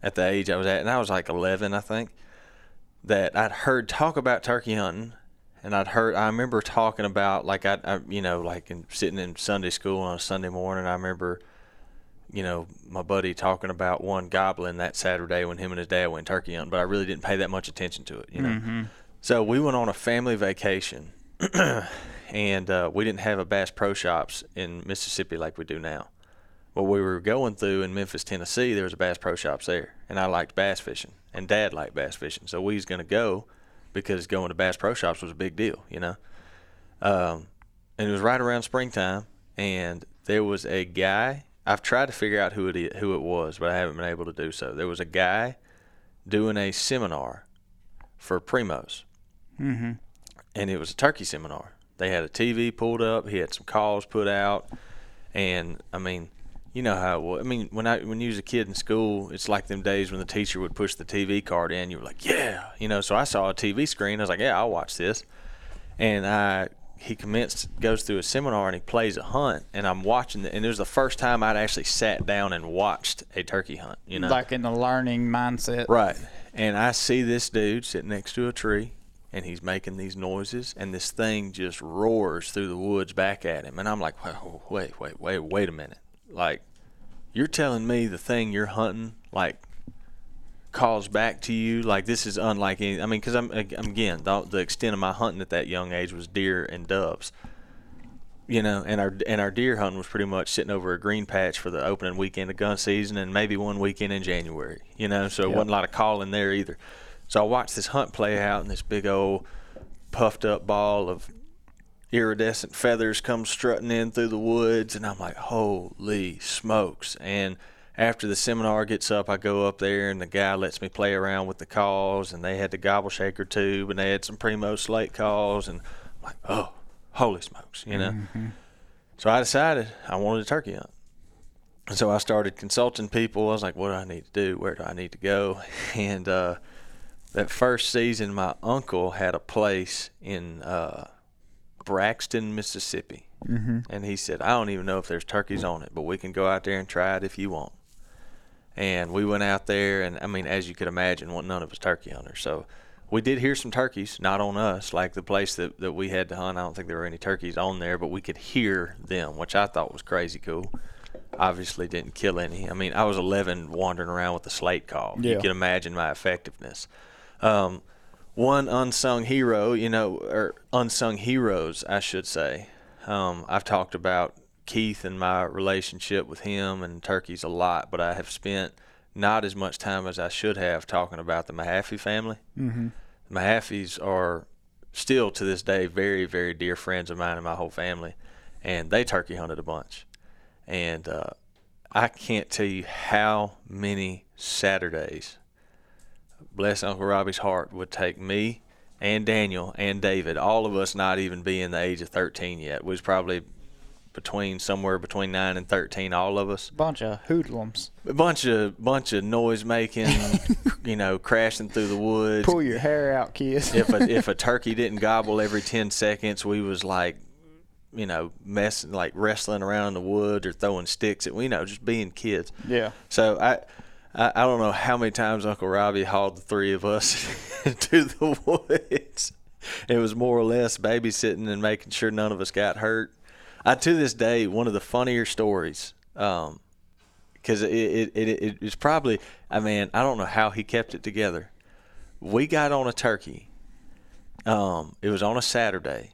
at the age I was at, and I was like eleven, I think. That I'd heard talk about turkey hunting, and I'd heard, I remember talking about, like, I, I you know, like in, sitting in Sunday school on a Sunday morning, I remember, you know, my buddy talking about one goblin that Saturday when him and his dad went turkey hunting, but I really didn't pay that much attention to it, you know. Mm-hmm. So we went on a family vacation, and uh, we didn't have a Bass Pro Shops in Mississippi like we do now. Well, we were going through in Memphis, Tennessee, there was a Bass Pro Shops there, and I liked bass fishing, and Dad liked bass fishing. So we was going to go because going to Bass Pro Shops was a big deal, you know. Um, and it was right around springtime, and there was a guy. I've tried to figure out who it who it was, but I haven't been able to do so. There was a guy doing a seminar for Primos, mm-hmm. and it was a turkey seminar. They had a T V pulled up. He had some calls put out, and, I mean – you know how it was. I mean, when I when you was a kid in school, it's like them days when the teacher would push the T V card in. You were like, yeah. You know, so I saw a T V screen. I was like, yeah, I'll watch this. And I he commenced, goes through a seminar, and he plays a hunt. And I'm watching the, and it was the first time I'd actually sat down and watched a turkey hunt, you know. Like in the learning mindset. Right. And I see this dude sitting next to a tree, and he's making these noises, and this thing just roars through the woods back at him. And I'm like, whoa, wait, wait, wait, wait a minute. Like, you're telling me the thing you're hunting, like, calls back to you? Like, this is unlike any. I mean, because I'm, again, the, the extent of my hunting at that young age was deer and doves, you know, and our and our deer hunting was pretty much sitting over a green patch for the opening weekend of gun season and maybe one weekend in January, you know, so yep. It wasn't a lot of calling there either. So I watched this hunt play out, and this big old puffed up ball of iridescent feathers come strutting in through the woods, and I'm like, holy smokes. And after the seminar gets up, I go up there, and the guy lets me play around with the calls, and they had the gobble shaker tube, and they had some Primo slate calls, and I'm like, oh, holy smokes, you know. Mm-hmm. So I decided I wanted a turkey hunt, and so I started consulting people. I was like, what do I need to do, where do I need to go? And uh that first season, my uncle had a place in uh Braxton, Mississippi, mm-hmm. and he said, I don't even know if there's turkeys on it, but we can go out there and try it if you want. And we went out there, and I mean, as you could imagine, none of us turkey hunters, so we did hear some turkeys, not on us, like the place that, that we had to hunt, I don't think there were any turkeys on there, but we could hear them, which I thought was crazy cool. Obviously didn't kill any. I mean, I was eleven wandering around with a slate call. Yeah. You can imagine my effectiveness. um One unsung hero, you know, or unsung heroes, I should say. Um, I've talked about Keith and my relationship with him and turkeys a lot, but I have spent not as much time as I should have talking about the Mahaffey family. Mm-hmm. Mahaffeys are still to this day very, very dear friends of mine and my whole family, and they turkey hunted a bunch. And uh, I can't tell you how many Saturdays, bless Uncle Robbie's heart, would take me and Daniel and David, all of us not even being the age of thirteen yet. We was probably between somewhere between nine and thirteen, all of us. Bunch of hoodlums. A bunch of bunch of noise making, you know, crashing through the woods. Pull your hair out, kids. if a if a turkey didn't gobble every ten seconds, we was like, you know, messing, like wrestling around in the woods or throwing sticks at, you know, just being kids. Yeah. So I I don't know how many times Uncle Robbie hauled the three of us to the woods. It was more or less babysitting and making sure none of us got hurt. I, to this day, one of the funnier stories, um, because it, it, it, it was probably, I mean, I don't know how he kept it together. We got on a turkey. Um, it was on a Saturday.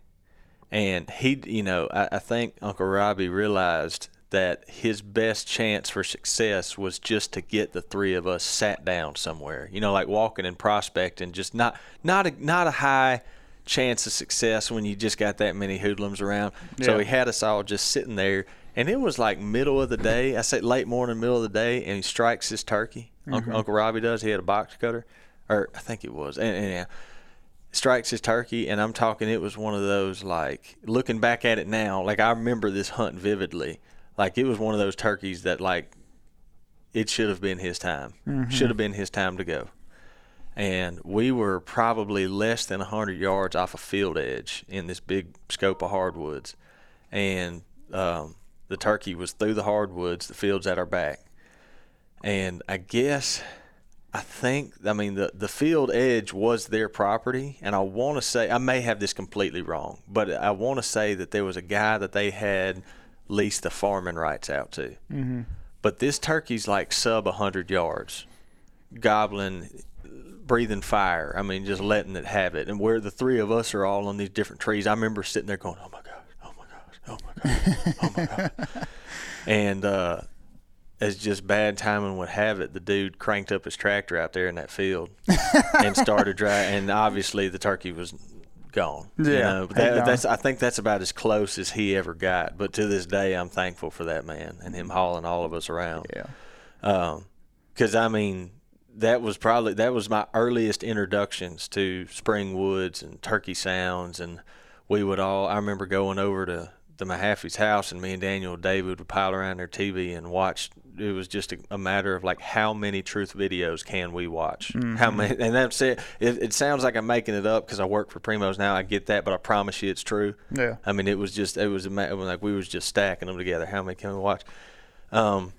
And he, you know, I, I think Uncle Robbie realized that his best chance for success was just to get the three of us sat down somewhere, you know, like walking and prospecting, just not not a, not a high chance of success when you just got that many hoodlums around. Yeah. So he had us all just sitting there, and it was like middle of the day. I say late morning, middle of the day, and he strikes his turkey. Mm-hmm. Uncle, Uncle Robbie does. He had a box cutter, or I think it was, and, and yeah. strikes his turkey, and I'm talking, it was one of those, like, looking back at it now, like I remember this hunt vividly. Like, it was one of those turkeys that, like, it should have been his time. Mm-hmm. Should have been his time to go. And we were probably less than one hundred yards off a field edge in this big scope of hardwoods. And um, the turkey was through the hardwoods, the field's at our back. And I guess, I think, I mean, the, the field edge was their property. And I want to say, I may have this completely wrong, but I want to say that there was a guy that they had leased the farming rights out to. Mm-hmm. But this turkey's like sub one hundred yards, gobbling, breathing fire. I mean, just letting it have it. And where the three of us are all on these different trees, I remember sitting there going, oh my gosh, oh my gosh, oh my gosh, oh my gosh. And uh, as just bad timing would have it, the dude cranked up his tractor out there in that field and started driving. And obviously the turkey was gone. Yeah, you know, but that, that's, I think that's about as close as he ever got. But to this day, I'm thankful for that man and him hauling all of us around. Yeah, um, because I mean, that was probably that was my earliest introductions to spring woods and turkey sounds. And we would all, I remember going over to the Mahaffey's house, and me and Daniel and David would pile around their T V and watch. It was just a, a matter of like, how many truth videos can we watch? Mm-hmm. How many? And that's it. It, it sounds like I'm making it up because I work for Primos now. I get that, but I promise you, it's true. Yeah. I mean, it was just it was like we was just stacking them together. How many can we watch? Um,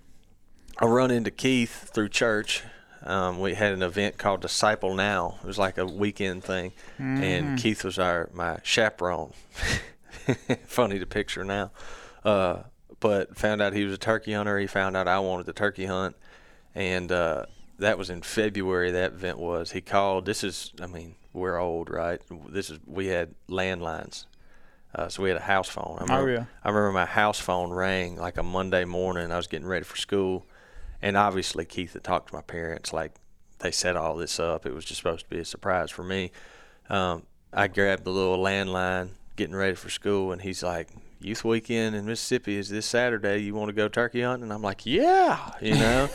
I run into Keith through church. Um, we had an event called Disciple Now. It was like a weekend thing, mm-hmm. and Keith was our my chaperone. Funny to picture now. Uh, but found out he was a turkey hunter. He found out I wanted to turkey hunt. And uh, that was in February, that event was. He called. This is, I mean, we're old, right? This is, we had landlines. Uh, so we had a house phone. I remember, oh, yeah. I remember my house phone rang like a Monday morning. I was getting ready for school. And obviously Keith had talked to my parents. Like, they set all this up. It was just supposed to be a surprise for me. Um, I grabbed the little landline, getting ready for school, and he's like, Youth Weekend in Mississippi is this Saturday. You want to go turkey hunting? And I'm like, yeah, you know.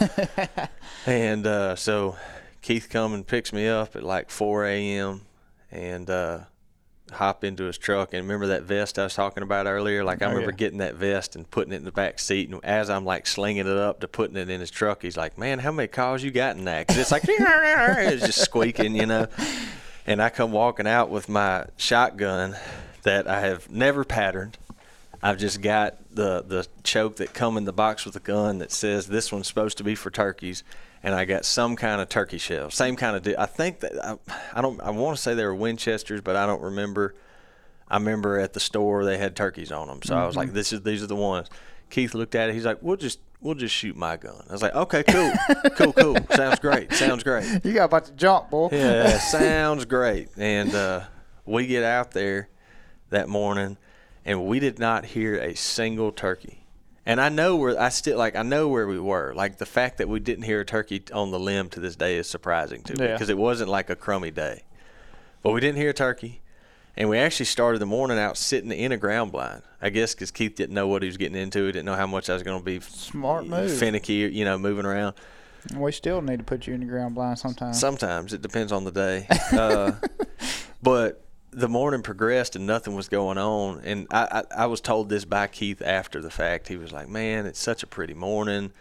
And uh, so Keith come and picks me up at like four a.m. and uh, hop into his truck. And remember that vest I was talking about earlier? Like, I oh, remember yeah. getting that vest and putting it in the back seat. And as I'm like slinging it up to putting it in his truck, he's like, man, how many calls you got in that? Because it's like, it's just squeaking, you know. And I come walking out with my shotgun that I have never patterned. I've just got the, the choke that come in the box with the gun that says this one's supposed to be for turkeys, and I got some kind of turkey shell, same kind of deal. I think that I, I don't. I want to say they were Winchesters, but I don't remember. I remember at the store they had turkeys on them, so mm-hmm. I was like, "This is these are the ones." Keith looked at it. He's like, "We'll just we'll just shoot my gun." I was like, "Okay, cool, cool, cool. Sounds great. Sounds great." You got about to jump, boy. Yeah, sounds great. And uh, we get out there that morning, and we did not hear a single turkey. And I know where I still like I know where we were. Like, the fact that we didn't hear a turkey on the limb to this day is surprising to me, because yeah. it wasn't like a crummy day. But we didn't hear a turkey. And we actually started the morning out sitting in a ground blind, I guess, because Keith didn't know what he was getting into. He didn't know how much I was going to be smart move. finicky, you know, moving around. We still need to put you in the ground blind sometimes. Sometimes. It depends on the day. Uh, but the morning progressed and nothing was going on. And I, I, I was told this by Keith after the fact. He was like, man, it's such a pretty morning.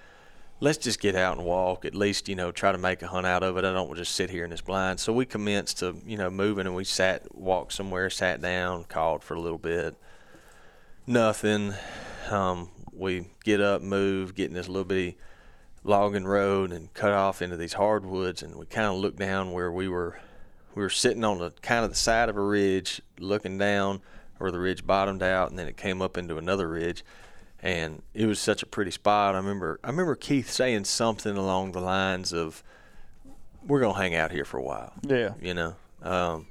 Let's just get out and walk, at least, you know, try to make a hunt out of it. I don't want to just sit here in this blind. So we commenced to, you know, moving, and we sat, walked somewhere, sat down, called for a little bit. Nothing. Um, we get up, move, get in this little bitty logging road and cut off into these hardwoods, and we kind of looked down where we were we were sitting on the kind of the side of a ridge, looking down where the ridge bottomed out, and then it came up into another ridge. And it was such a pretty spot. I remember I remember Keith saying something along the lines of, we're going to hang out here for a while. Yeah. You know? Um,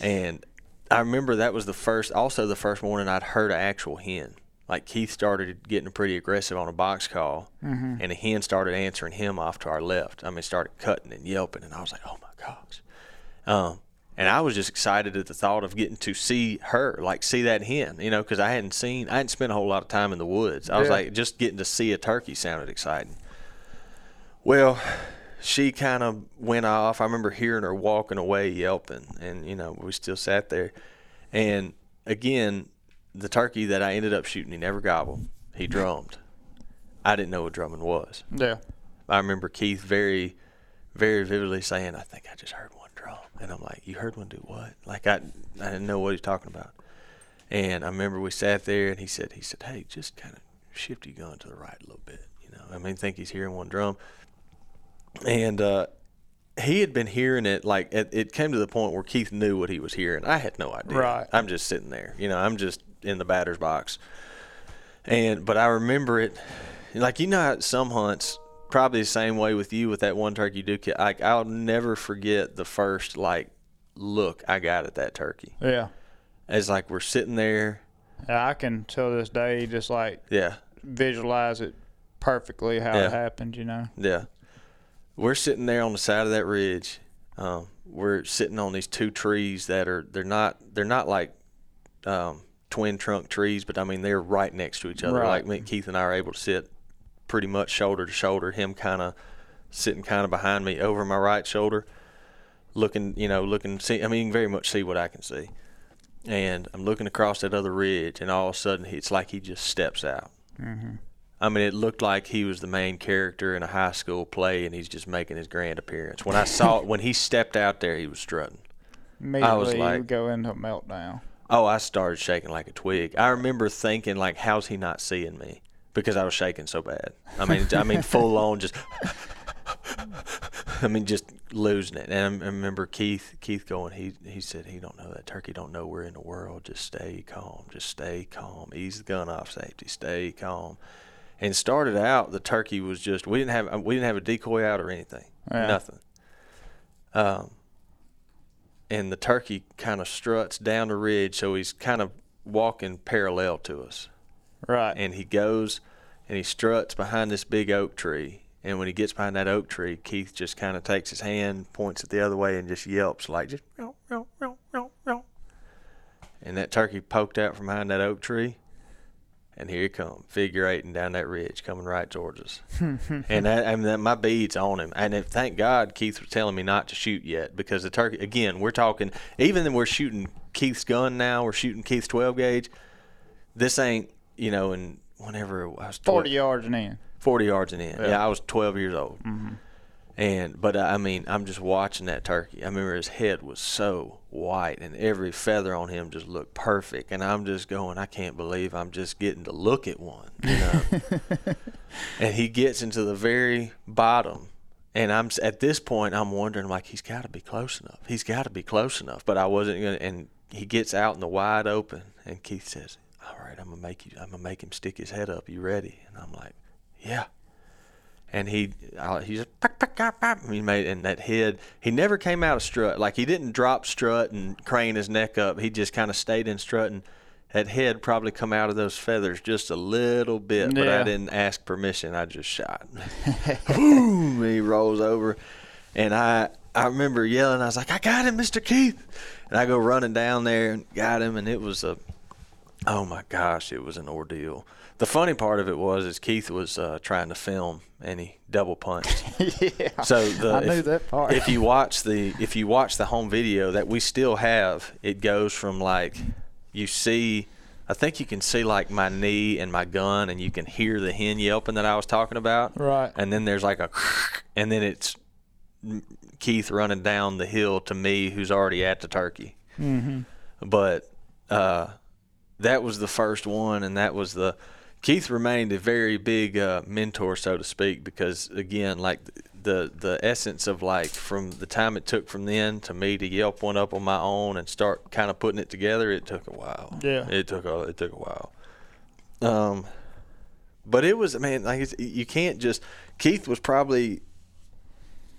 and I remember that was the first, also the first morning I'd heard an actual hen. Like, Keith started getting pretty aggressive on a box call, mm-hmm. and a hen started answering him off to our left. I mean, started cutting and yelping, and I was like, oh, my gosh. Um, and I was just excited at the thought of getting to see her, like see that hen, you know, because I hadn't seen, I hadn't spent a whole lot of time in the woods. I yeah. was like, just getting to see a turkey sounded exciting. Well, she kind of went off. I remember hearing her walking away yelping, and, you know, we still sat there. And, again, the turkey that I ended up shooting, he never gobbled. He drummed. I didn't know what drumming was. Yeah. I remember Keith very, very vividly saying, I think I just heard one. And I'm like, you heard one do what? Like, I I didn't know what he was talking about. And I remember we sat there, and he said, he said, hey, just kind of shift your gun to the right a little bit. You know, I mean, I think he's hearing one drum. And uh, he had been hearing it, like, it, it came to the point where Keith knew what he was hearing. I had no idea. Right. I'm just sitting there. You know, I'm just in the batter's box. And But I remember it, like, you know how some hunts, probably the same way with you with that one turkey you do kill. Like, I'll never forget the first, like, look I got at that turkey. Yeah. It's like we're sitting there. Yeah, I can till this day just, like, yeah, visualize it perfectly how yeah. it happened, you know. Yeah. We're sitting there on the side of that ridge. Um, we're sitting on these two trees that are – they're not they're not like um, twin trunk trees, but, I mean, they're right next to each other. Right. Like, me and Keith and I are able to sit pretty much shoulder to shoulder, him kind of sitting kind of behind me over my right shoulder, looking, you know, looking, see, I mean, you can very much see what I can see. And I'm looking across that other ridge, and all of a sudden, it's like he just steps out. Mm-hmm. I mean, it looked like he was the main character in a high school play, and he's just making his grand appearance. When I saw it, when he stepped out there, he was strutting. Immediately, I was like, you go into a meltdown. Oh, I started shaking like a twig. I remember thinking, like, how's he not seeing me? Because I was shaking so bad. I mean, I mean, full on, just, I mean, just losing it. And I remember Keith, Keith going, he he said, he don't know that turkey, don't know we're in the world. Just stay calm, just stay calm. Ease the gun off safety, stay calm. And started out, the turkey was just, we didn't have, we didn't have a decoy out or anything, yeah. nothing. Um, and the turkey kind of struts down the ridge, so he's kind of walking parallel to us. Right. And he goes and he struts behind this big oak tree. And when he gets behind that oak tree, Keith just kind of takes his hand, points it the other way, and just yelps like, just meow, meow, meow, meow, meow. And that turkey poked out from behind that oak tree. And here he comes, figure eighting down that ridge, coming right towards us. And I, I mean, my bead's on him. And if, thank God Keith was telling me not to shoot yet, because the turkey, again, we're talking, even though we're shooting Keith's gun now, we're shooting Keith's twelve gauge, this ain't, you know, and whenever I was twelve, forty yards and in, forty yards and in, yeah, yeah I was twelve years old, mm-hmm. and but I mean, I'm just watching that turkey. I remember his head was so white, and every feather on him just looked perfect, and I'm just going, I can't believe I'm just getting to look at one, you know. And he gets into the very bottom, and I'm at this point, I'm wondering, like, he's got to be close enough. He's got to be close enough, but I wasn't gonna. And he gets out in the wide open, and Keith says, all right, I'm gonna make you. I'm gonna make him stick his head up. You ready? And I'm like, yeah. And he, he just, he made, and that head, he never came out of strut. Like, he didn't drop strut and crane his neck up. He just kind of stayed in strut, and that head probably come out of those feathers just a little bit. Yeah. But I didn't ask permission. I just shot. Boom! He rolls over, And I, I remember yelling. I was like, I got him, Mister Keith. And I go running down there and got him. And it was a, oh, my gosh, it was an ordeal. The funny part of it was is Keith was uh, trying to film, and he double punched. yeah, so the, I if, knew that part. If you watch the if you watch the home video that we still have, it goes from like you see, I think you can see like my knee and my gun, and you can hear the hen yelping that I was talking about. Right. And then there's like a, and then it's Keith running down the hill to me, who's already at the turkey. Mm-hmm. But uh, that was the first one, and that was the. Keith remained a very big uh, mentor, so to speak, because, again, like the the essence of, like, from the time it took from then to me to yelp one up on my own and start kind of putting it together, it took a while. Yeah. It took a, it took a while. Um, but it was, man, like it's, you can't just – Keith was probably,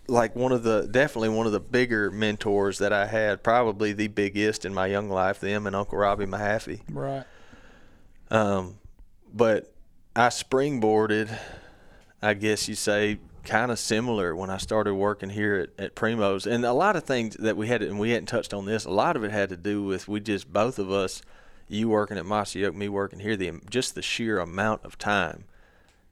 like, one of the – definitely one of the bigger mentors that I had, probably the biggest in my young life, them and Uncle Robbie Mahaffey. Right. Um. But I springboarded, I guess you say, kind of similar when I started working here at, at Primos. And a lot of things that we had, and we hadn't touched on this, a lot of it had to do with we just, both of us, you working at Mossy Oak, me working here, the just the sheer amount of time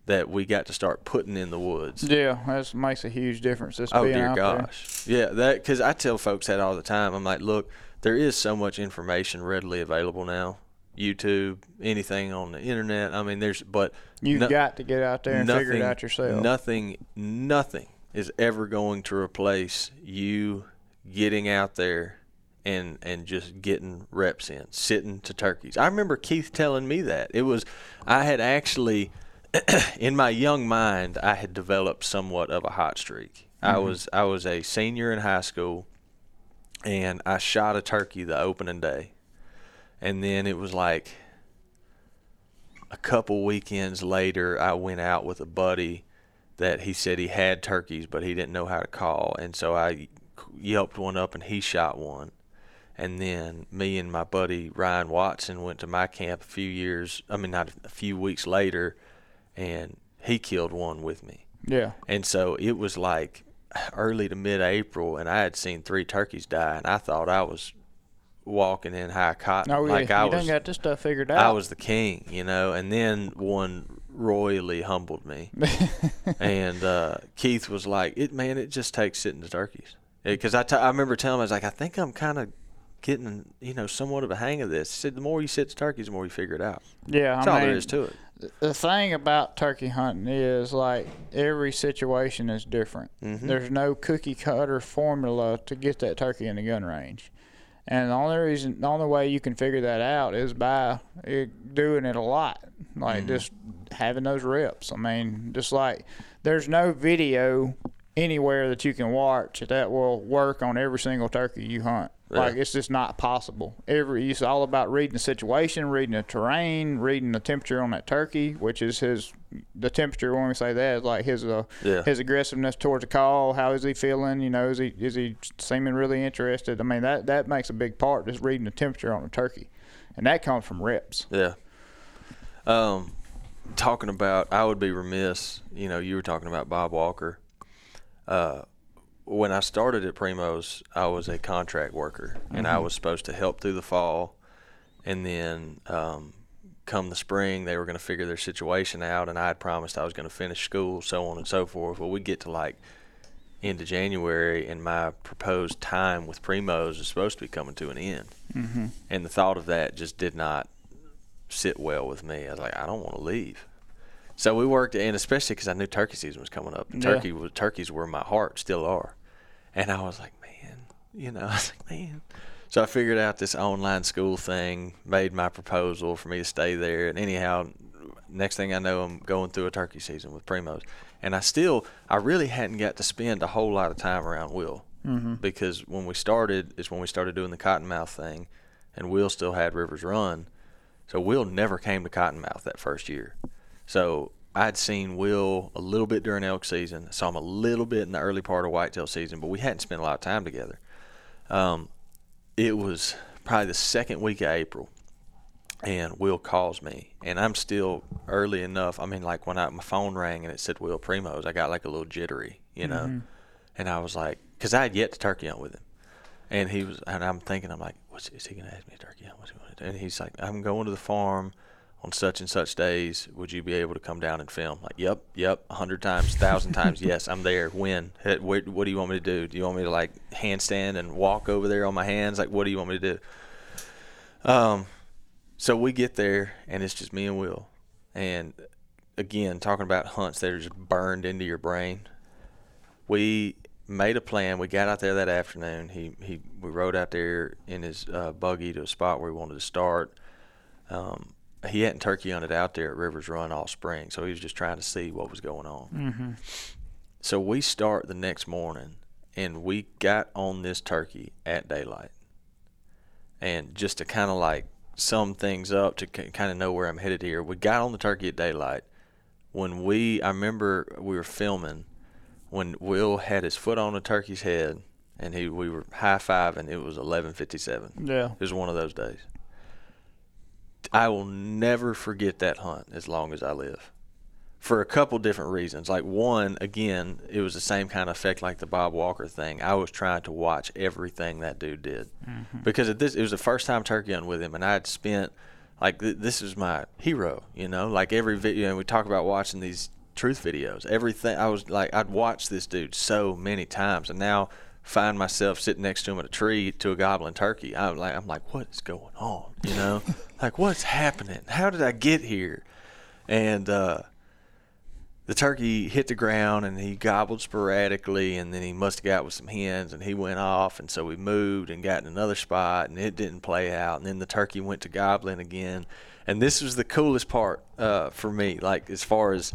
that we got to start putting in the woods. Yeah, that makes a huge difference. Just oh, being dear out gosh. There. Yeah, that because I tell folks that all the time. I'm like, look, there is so much information readily available now. YouTube, anything on the internet. I mean, there's, but you've no, got to get out there and nothing, figure it out yourself. Nothing, nothing is ever going to replace you getting out there and and just getting reps in, sitting to turkeys. I remember Keith telling me that it was. I had actually, in my young mind, I had developed somewhat of a hot streak. Mm-hmm. I was I was a senior in high school, and I shot a turkey the opening day. And then it was like a couple weekends later, I went out with a buddy that he said he had turkeys, but he didn't know how to call. And so I yelped one up, and he shot one. And then me and my buddy Ryan Watson went to my camp a few years, I mean, not a few weeks later, and he killed one with me. Yeah. And so it was like early to mid-April, and I had seen three turkeys die, and I thought I was – walking in high cotton. Oh, yeah. Like I you was, got this stuff figured out. I was the king, you know. And then one royally humbled me. and uh, Keith was like, "It man, it just takes sitting to turkeys." Because I, t- I remember telling him, I was like, "I think I'm kind of getting, you know, somewhat of a hang of this." He said, "The more you sit to turkeys, the more you figure it out." Yeah, that's I all mean, there is to it. The thing about turkey hunting is like every situation is different. Mm-hmm. There's no cookie cutter formula to get that turkey in the gun range. And the only reason, the only way you can figure that out is by doing it a lot, like mm-hmm. just having those reps. I mean, just like there's no video anywhere that you can watch that will work on every single turkey you hunt. Yeah. Like it's just not possible. Every it's all about reading the situation, reading the terrain, reading the temperature on that turkey, which is his. The temperature when we say that is like his uh, yeah. his aggressiveness towards the call. How is he feeling? You know, is he is he seeming really interested? I mean, that that makes a big part, just reading the temperature on a turkey, and that comes from reps. Yeah. Um, talking about, I would be remiss. You know, you were talking about Bob Walker. Uh, when I started at Primos, I was a contract worker, mm-hmm. and I was supposed to help through the fall, and then. Um, Come the spring, they were going to figure their situation out, and I had promised I was going to finish school, so on and so forth. Well, we get to like end of January, and my proposed time with Primos is supposed to be coming to an end. Mm-hmm. And the thought of that just did not sit well with me. I was like, I don't want to leave. So we worked, and especially because I knew turkey season was coming up. And yeah. Turkey was turkeys were my heart, still are. And I was like, man, you know, I was like, man. So I figured out this online school thing, made my proposal for me to stay there. And anyhow, next thing I know, I'm going through a turkey season with Primos. And I still, I really hadn't got to spend a whole lot of time around Will. Mm-hmm. Because when we started, it's when we started doing the Cottonmouth thing, and Will still had Rivers Run. So Will never came to Cottonmouth that first year. So I'd seen Will a little bit during elk season. I saw him a little bit in the early part of whitetail season, but we hadn't spent a lot of time together. Um, It was probably the second week of April, and Will calls me, and I'm still early enough. I mean, like when I, my phone rang and it said Will Primos, I got like a little jittery, you know. Mm-hmm. And I was like, because I had yet to turkey hunt with him. And he was, and I'm thinking, I'm like, what's, is he going to ask me to turkey hunt? What's he going to do? And he's like, I'm going to the farm on such and such days. Would you be able to come down and film? Like, yep, yep, a hundred times, thousand times, yes, I'm there. When? What, what do you want me to do? Do you want me to, like, handstand and walk over there on my hands? Like, what do you want me to do? Um, so we get there, and it's just me and Will. And, again, talking about hunts that are just burned into your brain, we made a plan. We got out there that afternoon. He he we rode out there in his uh, buggy to a spot where he wanted to start. Um, he hadn't turkey hunted out there at Rivers Run all spring, so he was just trying to see what was going on. Mm-hmm. So we start the next morning, and we got on this turkey at daylight. And just to kind of like sum things up, to c- kind of know where I'm headed here, we got on the turkey at daylight. When we, I remember we were filming, when Will had his foot on the turkey's head, and he we were high-fiving, it was eleven fifty-seven. Yeah. It was one of those days. I will never forget that hunt as long as I live for a couple different reasons. Like, one, again, it was the same kind of effect like the Bob Walker thing. I was trying to watch everything that dude did. Mm-hmm. Because at this, it was the first time turkey hunting with him, and I had spent, like, th- this is my hero, you know? Like, every video, and we talk about watching these truth videos, everything, I was like, I'd watched this dude so many times, and now find myself sitting next to him at a tree to a gobbling turkey. I'm like, I'm like, what is going on? You know, like, what's happening? How did I get here? And uh, the turkey hit the ground, and he gobbled sporadically, and then he must have got with some hens, and he went off, and so we moved and got in another spot, and it didn't play out, and then the turkey went to gobbling again. And this was the coolest part uh, for me, like, as far as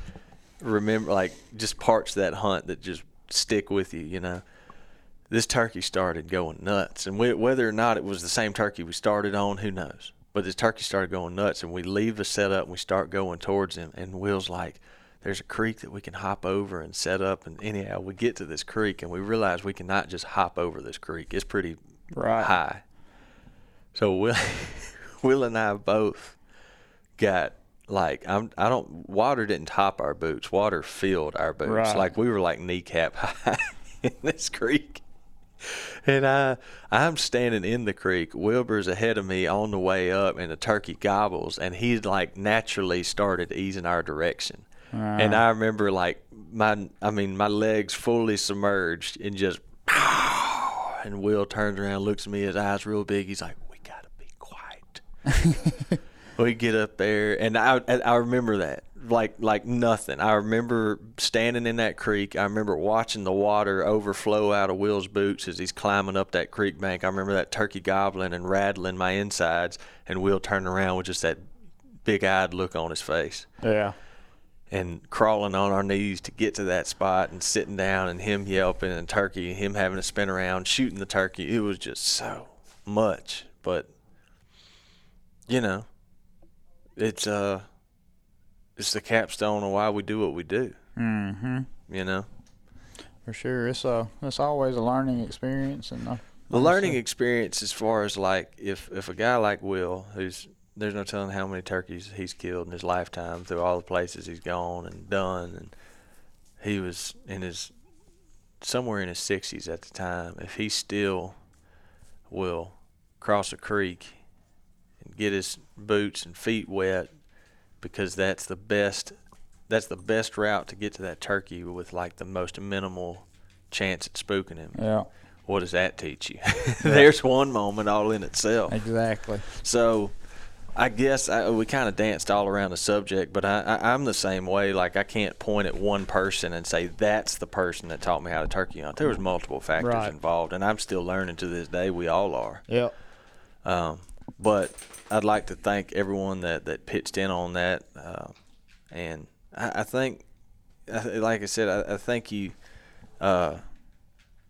remember, like, just parts of that hunt that just stick with you, you know. This turkey started going nuts, and we, whether or not it was the same turkey we started on, who knows, but this turkey started going nuts, and we leave the setup, and we start going towards him, and Will's like, there's a creek that we can hop over and set up. And anyhow, we get to this creek, and we realize we cannot just hop over this creek. It's pretty right. high. So Will, Will and I both got, like, I'm, I don't, water didn't top our boots. Water filled our boots. Right. Like, we were like kneecap high in this creek. And I, I'm standing in the creek. Wilbur's ahead of me on the way up, and the turkey gobbles, and he's like naturally started easing our direction. Uh. And I remember, like, my, I mean, my legs fully submerged, and just, and Will turns around, looks at me, his eyes real big. He's like, we gotta be quiet. We get up there, and I I remember that like like nothing. I remember standing in that creek. I remember watching the water overflow out of Will's boots as he's climbing up that creek bank. I remember that turkey gobbling and rattling my insides, and Will turning around with just that big-eyed look on his face. Yeah. And crawling on our knees to get to that spot, and sitting down, and him yelping, and turkey, him having to spin around, shooting the turkey. It was just so much, but, you know. It's uh, it's the capstone of why we do what we do. Mm-hmm. You know, for sure. It's uh, it's always a learning experience, and a learning experience as far as, like, if if a guy like Will, who's, there's no telling how many turkeys he's killed in his lifetime through all the places he's gone and done, and he was in his somewhere in his sixties at the time. If he still will cross a creek, get his boots and feet wet, because that's the best that's the best route to get to that turkey with, like, the most minimal chance at spooking him. Yeah. What does that teach you? There's one moment all in itself. Exactly. So I guess I, we kind of danced all around the subject, but I, I, I'm the same way. Like, I can't point at one person and say that's the person that taught me how to turkey hunt. There was multiple factors right. involved, and I'm still learning to this day. We all are. Yeah. Um, but I'd like to thank everyone that, that pitched in on that. Uh, and I, I think, I, like I said, I, I think you, uh,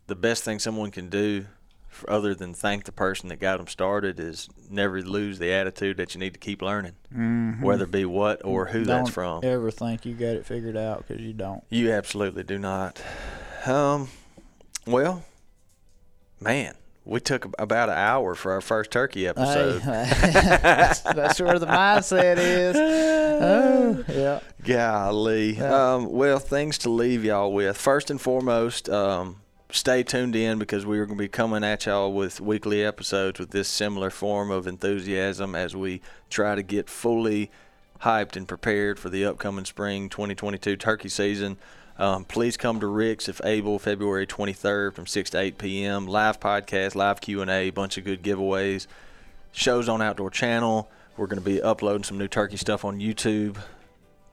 the best thing someone can do for, other than thank the person that got them started, is never lose the attitude that you need to keep learning, mm-hmm. whether it be what or who don't that's from. Don't ever think you got it figured out, because you don't. You absolutely do not. Um, well, man. We took about an hour for our first turkey episode. Hey, that's, that's where the mindset is. Oh, yeah. Golly. Yeah. Um, well, things to leave y'all with. First and foremost, um, stay tuned in, because we're going to be coming at y'all with weekly episodes with this similar form of enthusiasm as we try to get fully hyped and prepared for the upcoming spring twenty twenty-two turkey season. Um, please come to Rick's if able, February twenty-third from six to eight p.m. Live podcast, live Q and A, bunch of good giveaways, shows on Outdoor Channel. We're going to be uploading some new turkey stuff on YouTube.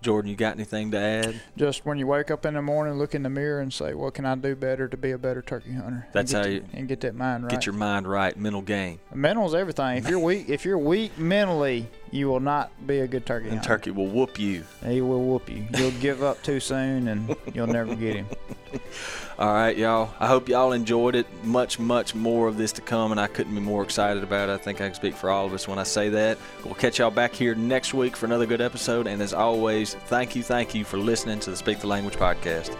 Jordan, you got anything to add? Just when you wake up in the morning, look in the mirror and say, what can I do better to be a better turkey hunter? That's how you – and get that mind right. Get your mind right, mental game. Mental is everything. If you're weak, if you're weak mentally, you will not be a good turkey hunter. And turkey will whoop you. He will whoop you. You'll give up too soon, and you'll never get him. All right, y'all. I hope y'all enjoyed it. Much, much more of this to come, and I couldn't be more excited about it. I think I can speak for all of us when I say that. We'll catch y'all back here next week for another good episode, and as always, thank you, thank you for listening to the Speak the Language podcast.